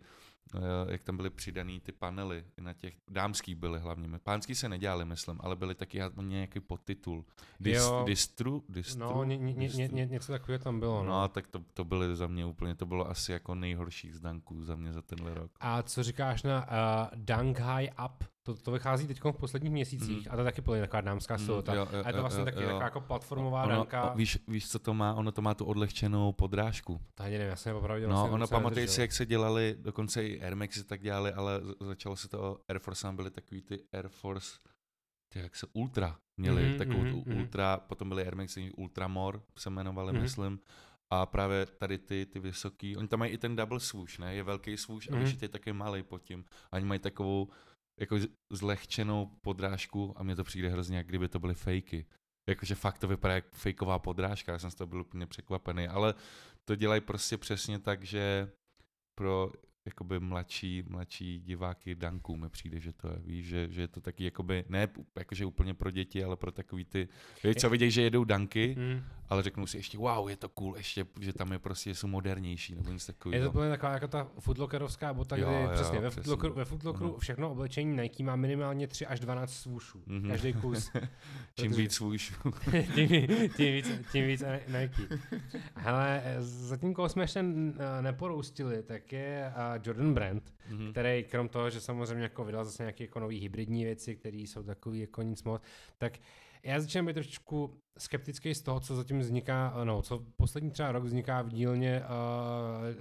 uh, jak tam byly přidaný ty panely, na těch dámský byly hlavně, pánský se nedělali, myslím, ale byly taky nějaký podtitul. Dis, distru? distru? No, ně, ně, distru. Ně, ně, něco takové tam bylo. No, no tak to, to byly za mě úplně, to bylo asi jako nejhorších z danků za mě za tenhle rok. A co říkáš na uh, Dunk High Up? To, to vychází teď v posledních měsících mm. a to taky plně taková dámská silota. Mm, a je to vlastně jo, taky jo. taková jako platformová ono, danka. Víš, víš, co to má? Ono to má tu odlehčenou podrážku. To ani nevím, já jsem nepopravdil. No, ono pamatuješ si, jak se dělali, dokonce i Air Maxy tak dělali, ale začalo se to Air Force, byly takový ty Air Force, ty jak se Ultra měli, mm, takovou mm, tu Ultra, mm. potom byly Air Maxy Ultramore se jmenovali, mm. myslím. A právě tady ty, ty vysoký, oni tam mají i ten double swoosh, ne? Je velký swoosh mm. a vyšitý taky malý pod tím. Oni mají takovou jako zlehčenou podrážku a mně to přijde hrozně, jak kdyby to byly fejky. Jakože fakt to vypadá jak fejková podrážka, já jsem z toho byl úplně překvapený, ale to dělají prostě přesně tak, že pro jakoby mladší, mladší diváky danků mi přijde, že to je, víš, že, že je to taky jakoby, ne jakože úplně pro děti, ale pro takový ty, víš, co vidějí, že jedou danky, hmm. ale řeknou si ještě wow, je to cool, ještě, že tam je prostě, jsou modernější, nebo nic takového. Je to plně taková jako ta footlockerovská bota, jo, kde jo, přesně, ve footlockeru, ve footlockeru no. všechno oblečení Nike má minimálně tři až dvanáct swooshů, mm-hmm. každý kus. Čím víc swooshů. tím, tím, víc, tím víc Nike. Hele, zatím, koho jsme ještě neporoustili, tak je Jordan Brand, mm-hmm. který krom toho, že samozřejmě jako vydal zase nějaké jako nový hybridní věci, které jsou takový jako nic moc, tak já začínám být trošičku skeptický z toho, co zatím vzniká, no, co poslední třeba rok vzniká v dílně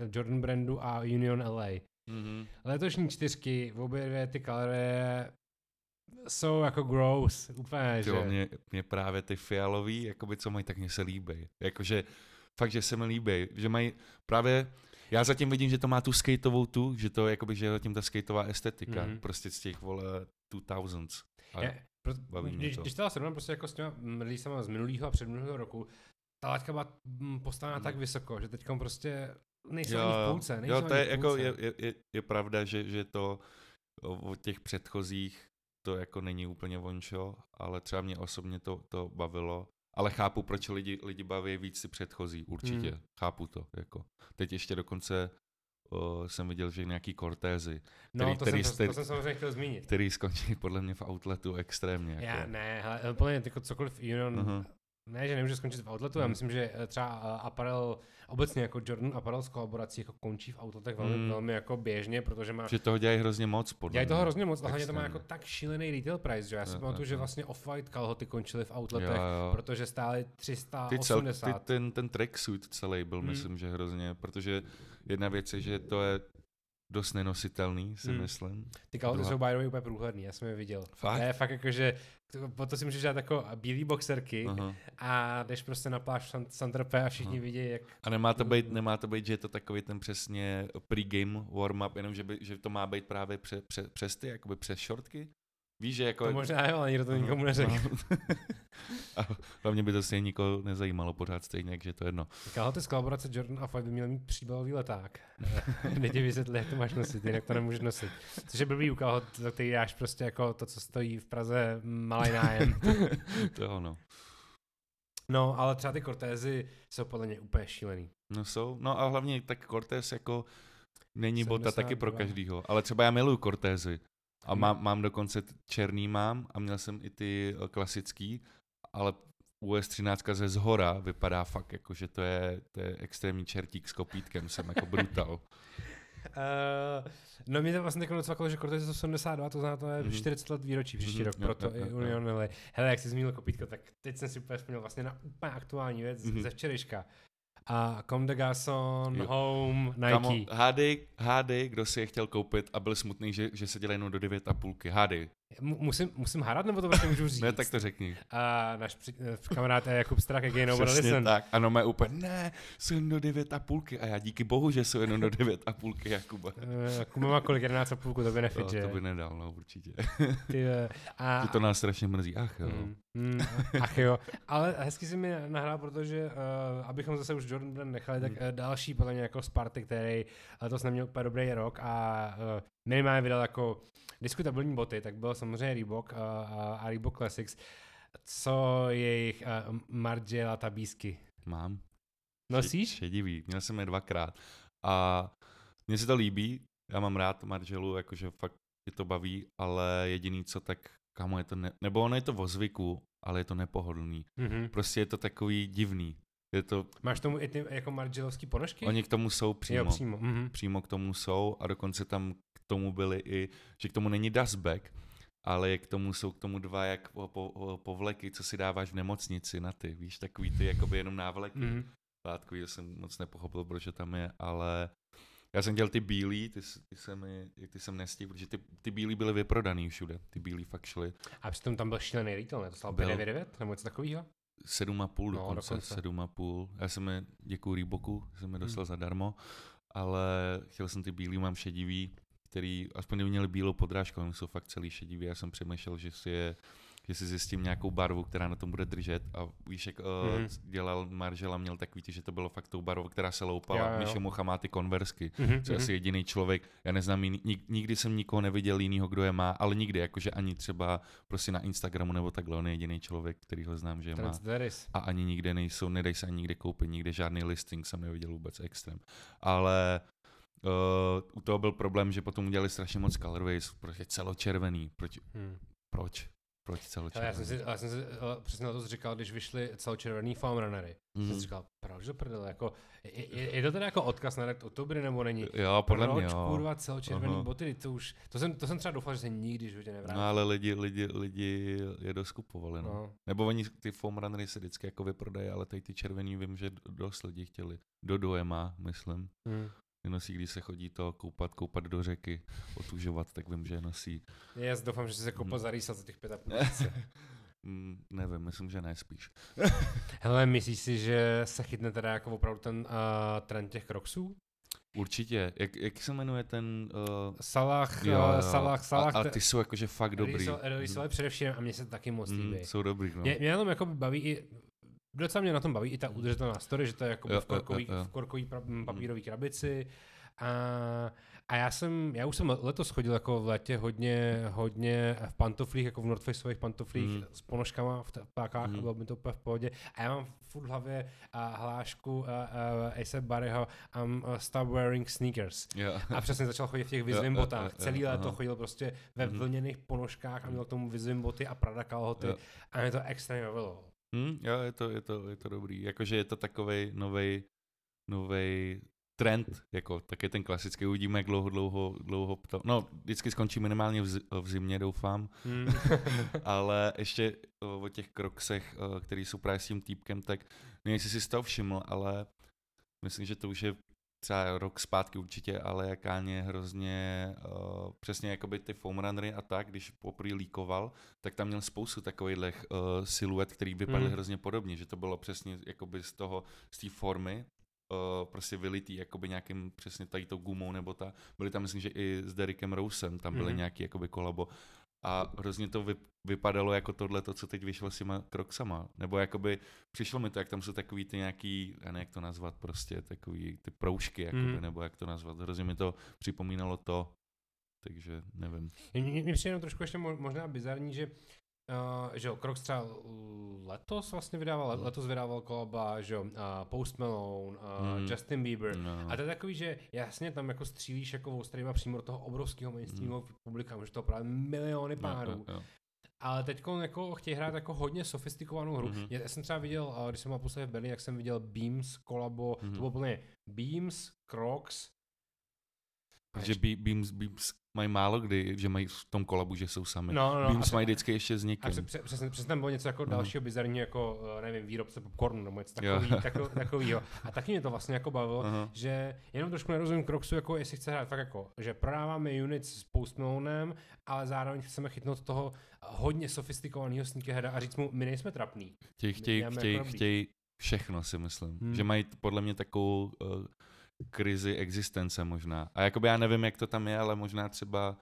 uh, Jordan Brandu a Union L A. Mm-hmm. Letošní čtyřky, obě dvě ty kalorie jsou jako gross, úplně, že? Mě, mě právě ty fialový, jakoby co mají, tak mě se líbí. Jakože fakt, že se mi líbí, že mají právě. Já zatím vidím, že to má tu skateovou tu, že to jakoby, že je zatím ta skateová estetika, mm-hmm. prostě z těch, vole, two thousands. Je, pro, když, to. Když ta srovnám prostě jako s těma releasama z minulého a předminulého roku, ta laťka byla postavená mm. tak vysoko, že teďkom prostě nejsou ani v půlce. Jo, to je, jako je, je, je, je pravda, že, že to od těch předchozích to jako není úplně vončo, ale třeba mě osobně to, to bavilo. Ale chápu, proč lidi, lidi baví víc ty předchozí, určitě, mm. chápu to, jako. Teď ještě dokonce uh, jsem viděl, že nějaký Cortézy, který, no, to, který, jsem, který, to, to jsem samozřejmě chtěl zmínit. Který skončí podle mě v outletu extrémně. Jako. Já ne, ale úplně jako cokoliv, you know, uh-huh. ne, že nemůže skončit v outletu, já myslím, že třeba apparel, obecně jako Jordan apparel s kolaborací jako končí v outletech velmi, mm. velmi jako běžně, protože má... Že toho dělají hrozně moc, podle mě. Dělají toho hrozně moc, ale hlavně to má jako tak šílený retail price, že já si pamatuju, že vlastně off-white kalhoty končily v outletech, jo, jo. protože stály tři sta osmdesát. Ty cel, ty, ten, ten tracksuit celý byl, mm. myslím, že hrozně, protože jedna věc je, že to je dost nenositelný, si mm. myslím. Ty kalhoty Druhá... jsou by the way úplně průhledný, já jsem je viděl. Fakt? Ne, fakt jako, že potom si můžeš dát jako bílý boxerky aha. a jdeš prostě na pláž v Saint-Tropez a všichni vidí, jak... A nemá to být, nemá to být, že je to takový ten přesně pre-game warm-up, jenom že, by, že to má být právě pře, pře, přes ty, jakoby přes šortky? Víš, že jako... To možná jo, ale nikdo to aha. nikomu neřekl. A hlavně by to stejně nikoho nezajímalo pořád stejně, takže to jedno. Kalhoty z kolaborace Jordan a Five by měl mít příbalový leták. Kde ti vysvětli, jak to máš nosit, jinak to nemůžeš nosit. Což je blbý u kalhot, za který dáš prostě jako to, co stojí v Praze, malý nájem. To je ono. No, ale třeba ty Cortézy jsou podle mě úplně šílený. No jsou, no a hlavně tak Cortéz jako není bota taky pro každýho, ale třeba já miluju Cortézy. A mám, mám dokonce černý mám a měl jsem i ty klasický, ale U S třináct ze zhora vypadá fakt jako, že to je, to je extrémní čertík s kopítkem, jsem jako brutal. Uh, no mě to vlastně takhle docvakalo, že Cortez je sedmdesát dva, to znamená to je mm-hmm. čtyřicet let výročí příští mm-hmm. rok, jo, proto jo, jo, i Union Hill. Hele, jak jsi zmínil kopítko, tak teď jsem si úplně vzpomněl vlastně na úplně aktuální věc mm-hmm. ze včerejška. A Comme des Garçons, Home, Nike. Kamo, hádej, hádej, kdo si je chtěl koupit a byl smutný, že, že se dělají jenom do devět a půlky. Hádej. M- musím, musím hádat, nebo to prostě můžu říct? Ne, tak to řekni. A náš při- kamarád Jakub Strak, jak je nobody listen. Tak, ano, má úplně, ne, jsem do devět a půlky. A já díky bohu, že jsou jenom do devět a půlky, Jakuba. Jakuba má kolik, jedenáct a půlku, to by nefit, že? To by nedal, no, určitě. Ty, a... Ty to nás strašně mrzí, ach jo. Mm. Mm, ach jo, ale hezky si mi nahrál, protože uh, abychom zase už Jordan nechali, tak uh, další podle mě jako Sparty, který letos neměl úplně dobrý rok a uh, minimálně vydal jako diskutabilní boty, tak byl samozřejmě Reebok uh, a Reebok Classics. Co jejich uh, Margiela Tabísky? Mám. Nosíš? Šedivý, měl jsem je dvakrát a mně se to líbí, já mám rád Margielu, jakože fakt je to baví, ale jediný co tak Kámo, je to ne... nebo ono je to o zvyku, ale je to nepohodlný. Mm-hmm. Prostě je to takový divný. Je to... Máš tomu i ty jako margilovský ponožky? Oni k tomu jsou přímo. Jo, přímo. Mm-hmm. Přímo k tomu jsou a dokonce tam k tomu byly i, že k tomu není dustbag, ale k tomu jsou k tomu dva jak po, po, povleky, co si dáváš v nemocnici na ty, víš, takový ty jakoby jenom návleky. Mm-hmm. Látkový, to jsem moc nepochopil, protože tam je, ale... Já jsem dělal ty bílý, ty, ty jsem, jsem nestihl, protože ty, ty bílý byly vyprodaný všude, ty bílý fakt šly. A přitom tam byl šílený retail, ne? To stalo devět devět nebo něco takového? sedm a půl no, dokonce, sedm a půl. Já jsem je, děkuju Reeboku, jsem je dostal hmm. zadarmo, ale chtěl jsem ty bílý, mám šedivý, který aspoň neměli bílou podrážku, oni jsou fakt celý šedivý. Já jsem přemýšlel, že si je, že si zjistím nějakou barvu, která na tom bude držet a víš, jak mm. dělal Margiela, měl takový, že to bylo fakt tou barvou, která se loupala, Míša Mucha má ty konversky, mm-hmm. co je asi jediný člověk, já neznám, nikdy jsem nikoho neviděl jinýho, kdo je má, ale nikdy, jakože ani třeba prostě na Instagramu nebo takhle, on je jediný člověk, kterýho znám, že je má a ani nikde nejsou, nedej se ani nikde koupit, nikde žádný listing jsem neviděl vůbec extrém, ale... Uh, u toho byl problém, že potom udělali strašně moc colorways, protože celočervený, proč, hmm. proč, proč celočervený? Já jsem si, já jsem si uh, přesně to říkal, když vyšly celočervený foam runnery, hmm. jsem si říkal, proč to prdele, jako, je, je, je to teda jako odkaz na Redoctobry nebo není? Jo, podle proč, mě jo. Kurva, celočervený uh-huh. boty, to už, to jsem, to jsem třeba doufal, že se nikdy životě nevrátí. No ale lidi, lidi, lidi je doskupovali, no. Uh-huh. Nebo oni ty foam runnery se vždycky jako vyprodají, ale tady ty červený vím, že dost lidi chtěli. Dodo je má, myslím. Hmm. Nosí, když se chodí to koupat, koupat do řeky, otužovat, tak vím, že nosí. Já doufám, že jsi se koupal zarýsat za těch pět a půl tisíce. Nevím, myslím, že ne, spíš. Hele, myslíš si, že se chytne teda jako opravdu ten uh, trend těch Crocsů? Určitě. Jak, jak se jmenuje ten... Uh... Salah, jo, jo. Salah, Salah. A, a ty jsou jakože fakt dobrý. Rýsové především a mně se taky moc líbí. Mm, jsou dobrý, no. Mě, mě na tom jako baví i... Docela mě na tom baví i ta udržitelná story, že to je jako v korkový, v korkový papírový krabici. A, a já jsem, já už jsem letos chodil jako v létě hodně, hodně v pantoflích, jako v North Faceových pantoflích mm. s ponožkama v pákách, mm. bylo mi to úplně v pohodě. A já mám furt v hlavě a hlášku A S A P Barryho I'm a stop wearing sneakers. Yeah. A přesně začal chodit v těch vizvim botách. Celý léto chodil prostě ve vlněných ponožkách a měl k tomu vizvim boty a Prada kalhoty. Yeah. A mě to extrémně bavilo. Hmm, jo, je to, je to, je to dobrý. Jakože je to takovej novej, novej trend, jako taky ten klasický. Uvidíme, jak dlouho, dlouho, dlouho to... No, vždycky skončí minimálně v, z, v zimě, doufám. Hmm. Ale ještě o, o těch Crocsech, o, který jsou právě s tím týpkem, tak nevím, jestli si z toho všiml, ale myslím, že to už je třeba rok zpátky určitě, ale jakáně hrozně, uh, přesně jakoby ty foam runnery a tak, když poprý líkoval, tak tam měl spoustu takových uh, siluet, který vypadly mm. hrozně podobně, že to bylo přesně jakoby z toho, z té formy, uh, prostě vylitý jakoby nějakým přesně tady tou gumou nebo ta, byly tam myslím, že i s Derekem Rousem, tam byly mm. nějaký jakoby kolabo a hrozně to vy, vypadalo jako tohle, to, co teď vyšlo s těma Crocsama, nebo jakoby přišlo mi to, jak tam jsou takový ty nějaký, já ne, jak to nazvat prostě, takový ty proužky, jakoby, mm. nebo jak to nazvat, hrozně mi to připomínalo to, takže nevím. Mně přijde jenom trošku ještě možná bizarní, že Uh, že jo, Crocs třeba letos vlastně vydával, letos vydával kolaba, že jo, uh, Post Malone, uh, mm. Justin Bieber no. A to je takový, že jasně tam jako střílíš jako ostrýma přímo do toho obrovského mainstreamového publika, může to právě miliony párů. No, no, no. ale teď jako chtějí hrát jako hodně sofistikovanou hru. Mm-hmm. Já jsem třeba viděl, když jsem byl posledně v Berlíně, jak jsem viděl Beams, kolabo, mm-hmm. to bylo plně Beams, Crocs. Protože be- Beams, Beams mají málo kdy, že mají v tom kolabu, že jsou sami. No, no, Beams mají vždycky ještě s někým. Přesně, přesně tam bylo něco jako mm-hmm. dalšího bizarního, jako nevím, výrobce popcornu nebo něco takový, tako, takovýho. A taky mě to vlastně jako bavilo, uh-huh. že jenom trošku nerozumím Crocsu, jako jestli chce hrát fakt jako, že prodáváme units s Post Malonem, ale zároveň chceme chytnout toho hodně sofistikovaného sneakerheada a říct mu, my nejsme trapný. Chtějí, chtějí, chtějí, chtějí všechno, si myslím. Hmm. Že mají podle mě takovou... Uh, krizi existence možná. A jakoby já nevím, jak to tam je, ale možná třeba,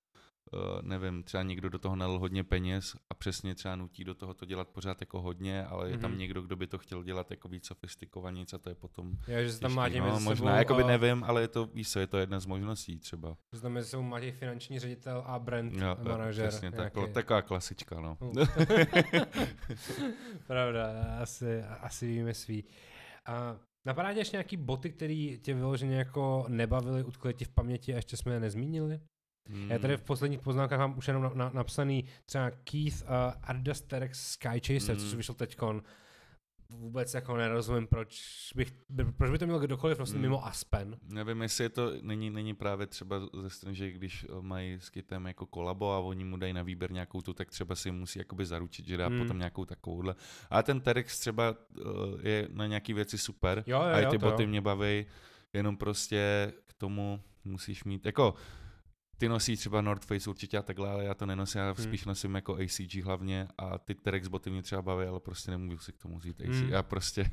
uh, nevím, třeba někdo do toho nalil hodně peněz a přesně třeba nutí do toho to dělat pořád jako hodně, ale mm-hmm. je tam někdo, kdo by to chtěl dělat jako víc sofistikovanějc a to je potom já, že se tam těžký. No, možná, sebou, jakoby a... nevím, ale je to, víš co, je to jedna z možností třeba. To znamená, že se mu máte finanční ředitel a brand no, manažer. Přesně, taková, taková klasička, no. Uh. Pravda, asi, asi víme svý. A napadá tě ještě nějaký boty, které tě vyloženě jako nebavily, utkly ti v paměti a ještě jsme je nezmínili? Hmm. Já tady v posledních poznámkách mám už jenom na, na, napsaný třeba Keith uh, Adidas Terex Sky Chaser, hmm. což vyšel teďkon. Vůbec jako nerozumím, proč, bych, proč by to měl kdokoliv prostě hmm. mimo Aspen. Nevím, jestli je to není, není právě třeba ze strany, že když mají s Kittem jako kolabo a oni mu dají na výběr nějakou tu, tak třeba si musí jakoby zaručit, že dá hmm. potom nějakou takovouhle. A ten Terex třeba je na nějaký věci super, jo, jo, a i ty jo, boty jo. mě baví, jenom prostě k tomu musíš mít, jako ty nosí třeba North Face určitě a takhle, ale já to nenosím, já spíš hmm. nosím jako A C G hlavně a ty Terex boty mě třeba baví, ale prostě nemůžu si k tomu vzít A C G. Hmm. Já prostě,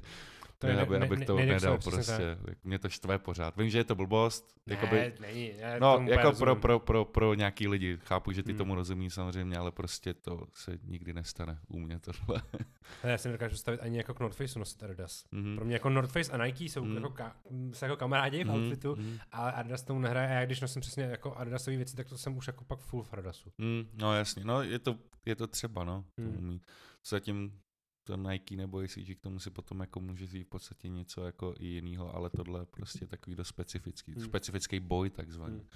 to ne, ne, aby, ne, abych to ne, nedal prostě, mě to štve pořád. Vím, že je to blbost, ne, jakoby, není, no jako pro, pro, pro, pro nějaký lidi, chápu, že ty hmm. tomu rozumí samozřejmě, ale prostě to se nikdy nestane u mě tohle. Já si nedokážu stavit ani jako k North Faceu nosit Adidas. Mm-hmm. Pro mě jako North Face a Nike jsou, mm-hmm. jako, ka, jsou jako kamarádi v outfitu, mm-hmm. ale Adidas tomu nehraje a já když nosím přesně jako Adidasové věci, tak to jsem už jako pak full v Adidasu. Mm, no jasně, no je to, je to třeba, no. Mm. Zatím to Nike nebo A C G, k tomu si potom jako může říct v podstatě něco jako i jinýho, ale tohle je prostě takový do specifický, mm. specifický boj takzvaný. Mm.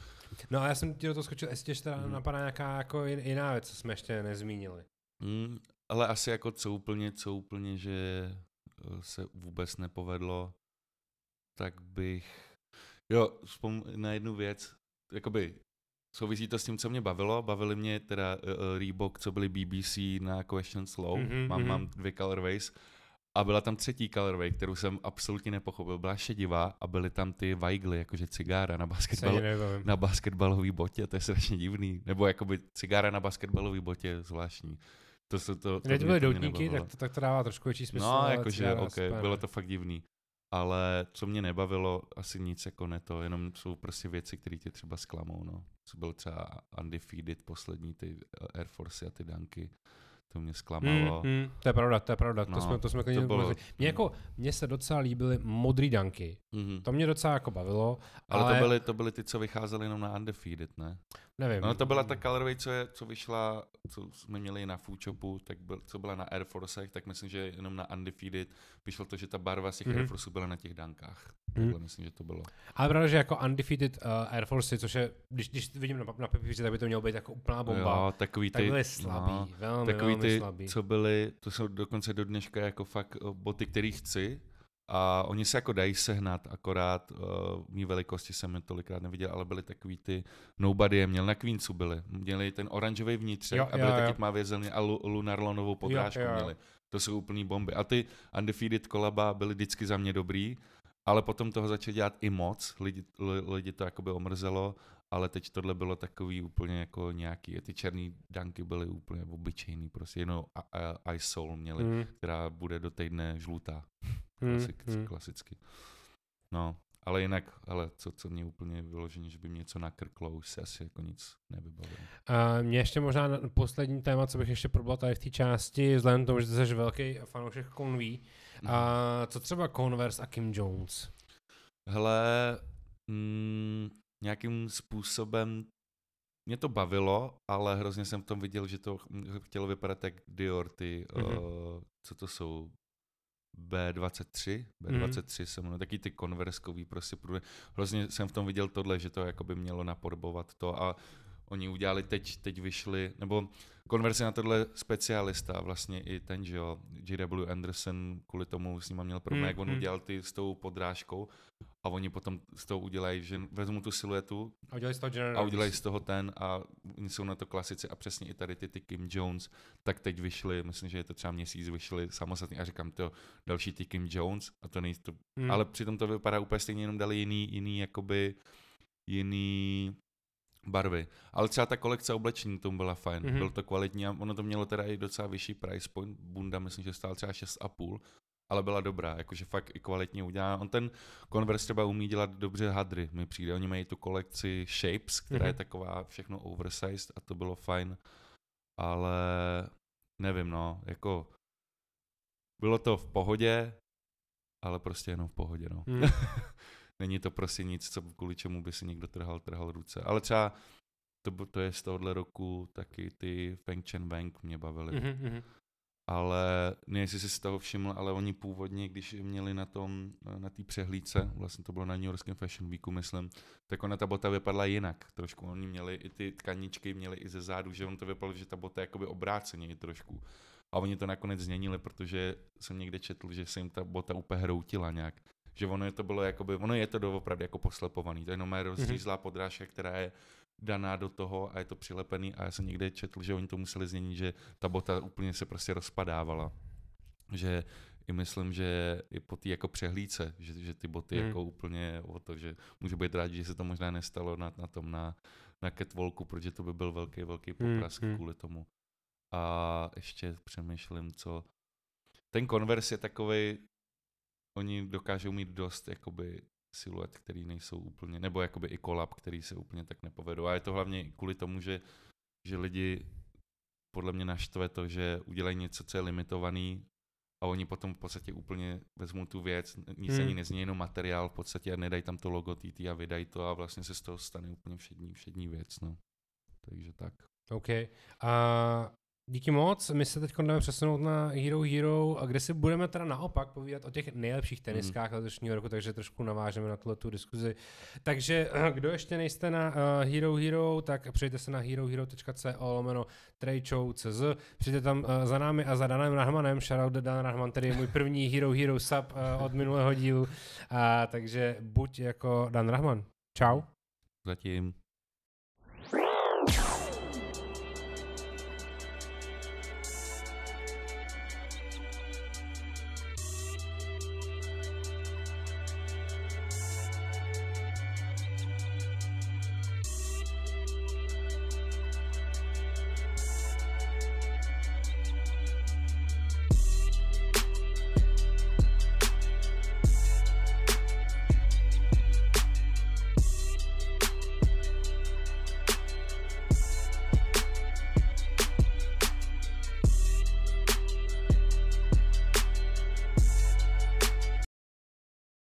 No a já jsem ti do toho skočil, jestli ještě teda mm. napadá nějaká jako jiná věc, co jsme ještě nezmínili. Mm, ale asi jako co úplně, co úplně, že se vůbec nepovedlo, tak bych, jo, vzpomínám na jednu věc, jakoby souvisí to s tím, co mě bavilo. Bavili mě teda uh, Reebok, co byly B B C na Question Slow. Mm-hmm, mám, mm-hmm. mám dvě colorways. A byla tam třetí colorway, kterou jsem absolutně nepochopil. Byla šedivá a byly tam ty vajgly, jakože cigára na, basketbal, na basketbalový botě. To je strašně divný. Nebo jakoby cigára na basketbalový botě zvláštní. To jsou to... Když byly doutníky, tak to, tak to dává trošku větší smysl. No, jakože, ok, spáne. Bylo to fakt divný. Ale co mě nebavilo, asi nic jako ne to, jenom jsou prostě věci, které tě třeba zklamou, no. Co byl třeba Undefeated, poslední ty Air Force a ty danky, to mě zklamalo. Mm, mm, to je pravda, to je pravda, no, to jsme, to jsme klidně bylo... Mně jako, mně se docela líbily modrý danky, mm-hmm. to mě docela jako bavilo. Ale, ale... To, byly, to byly ty, co vycházely jenom na Undefeated, ne? Nevím. No to byla ta colorway, co, je, co vyšla, co jsme měli na Foodshopu, tak byl, co byla na Air Forcech, tak myslím, že jenom na Undefeated vyšlo to, že ta barva z těch mm-hmm. Air Forceů byla na těch dankách. Mm-hmm. Takhle myslím, že to bylo. Ale pravda, že jako Undefeated uh, Air Force, což je, když, když vidím na, na papíře, tak by to mělo být jako úplná bomba. Jo, takový ty, tak byly slabý, no, velmi, takový velmi ty, slabý. Co byly, to jsou dokonce do dneška jako fakt boty, který chci. A oni se jako dají sehnat, akorát uh, mý velikosti jsem je tolikrát neviděl, ale byly takový ty Nobody je měl, na Queensu byly, měli ten oranžový vnitřek jo, a byly jo, taky tmavě zelený a lu, lunarlonovou podrážku jo, jo. měli. To jsou úplný bomby. A ty Undefeated kolaba byly vždycky za mě dobrý, ale potom toho začali dělat i moc, lidi, lidi to jakoby omrzelo, ale teď tohle bylo takový úplně jako nějaký, ty černý danky byly úplně obyčejný, prostě jenom Ice Soul měli, mm. která bude do týdne žlutá. Klasik, hmm. Klasicky. No, ale jinak, ale co, co mě úplně vyloženě, že by mě něco nakrklo, už se asi jako nic nevybavilo. Uh, mě ještě možná na, poslední téma, co bych ještě probal tady v té části, vzhledem k tomu, že ty jsi velký fanoušek Conví, uh, co třeba Converse a Kim Jones? Hele, mm, nějakým způsobem mě to bavilo, ale hrozně jsem v tom viděl, že to chtělo vypadat jak Dior, ty, mm-hmm. uh, co to jsou? bé dvacet tři, bé dvacet tři mm. se mnou, taky ty konverskový prostě průle. Hrozně jsem v tom viděl tohle, že to jakoby mělo napodobovat to a oni udělali teď, teď vyšli, nebo Converse na tohle specialista, vlastně i ten, že jo, J W Anderson, kvůli tomu s nima měl problém, jak mm, on mm. udělal ty s tou podrážkou a oni potom s tou udělají, že vezmu tu siluetu a udělají z toho, a udělají z toho ten a jsou na to klasici a přesně i tady ty, ty Kim Jones, tak teď vyšly, myslím, že je to třeba měsíc, vyšly samostatně a říkám to další ty Kim Jones a to nejsou, mm. ale přitom to vypadá úplně stejně, jenom dali jiný, jiný jakoby, jiný barvy. Ale třeba ta kolekce oblečení tomu byla fajn, mm-hmm. bylo to kvalitní a ono to mělo teda i docela vyšší price point, bunda myslím, že stál třeba šest a půl, ale byla dobrá, jakože fakt i kvalitně udělá. On ten Converse třeba umí dělat dobře hadry, mi přijde, oni mají tu kolekci Shapes, která mm-hmm. je taková všechno oversized a to bylo fajn, ale nevím no, jako bylo to v pohodě, ale prostě jenom v pohodě no. Mm. Není to prostě nic, co kvůli čemu by si někdo trhal, trhal ruce. Ale třeba to, to je z tohohle roku taky ty Feng Chen Wang mě bavily. Mm-hmm. Ale nevím, jestli jsi z toho všiml, ale oni původně, když měli na tom, na té přehlídce, vlastně to bylo na New Yorkském Fashion Weeku, myslím, tak ona ta bota vypadla jinak trošku. Oni měli i ty tkaničky, měli i ze zádu, že on to vypadlo, že ta bota je jakoby obráceně i trošku. A oni to nakonec změnili, protože jsem někde četl, že se jim ta bota úplně hroutila nějak. Že ono je to bylo jakoby, ono je to doopravdy jako poslepovaný, to je jenom rozřízlá podrážka, která je daná do toho a je to přilepený a já jsem někde četl, že oni to museli změnit, že ta bota úplně se prostě rozpadávala. Že i myslím, že i po té jako přehlídce, že, že ty boty hmm. jako úplně o to, že můžu být rád, že se to možná nestalo na, na tom na, na catwalku, protože to by byl velký, velký poprask hmm. kvůli tomu. A ještě přemýšlím, co... Ten Converse je takovej, oni dokážou mít dost jakoby siluet, který nejsou úplně, nebo jakoby i kolab, který se úplně tak nepovedou. A je to hlavně kvůli tomu, že, že lidi podle mě naštve to, že udělají něco, co je limitovaný a oni potom v podstatě úplně vezmou tu věc, nic hmm. se ní nezmění, jenom materiál v podstatě a nedají tam to logo T T a vydají to a vlastně se z toho stane úplně všední, všední věc. No. Takže tak. OK. A... Uh... Díky moc, my se teď jdeme přesunout na Hero Hero, a kde si budeme teda naopak povídat o těch nejlepších teniskách mm. letošního roku, takže trošku navážeme na tuhle tu diskuzi. Takže kdo ještě nejste na Hero Hero, tak přijďte se na herohero.co lomeno Trayshow.cz, přijďte tam za námi a za Danem Rahmanem, shoutout Dan Rahman, který je můj první Hero Hero sub od minulého dílu, a takže buď jako Dan Rahman. Čau. Zatím.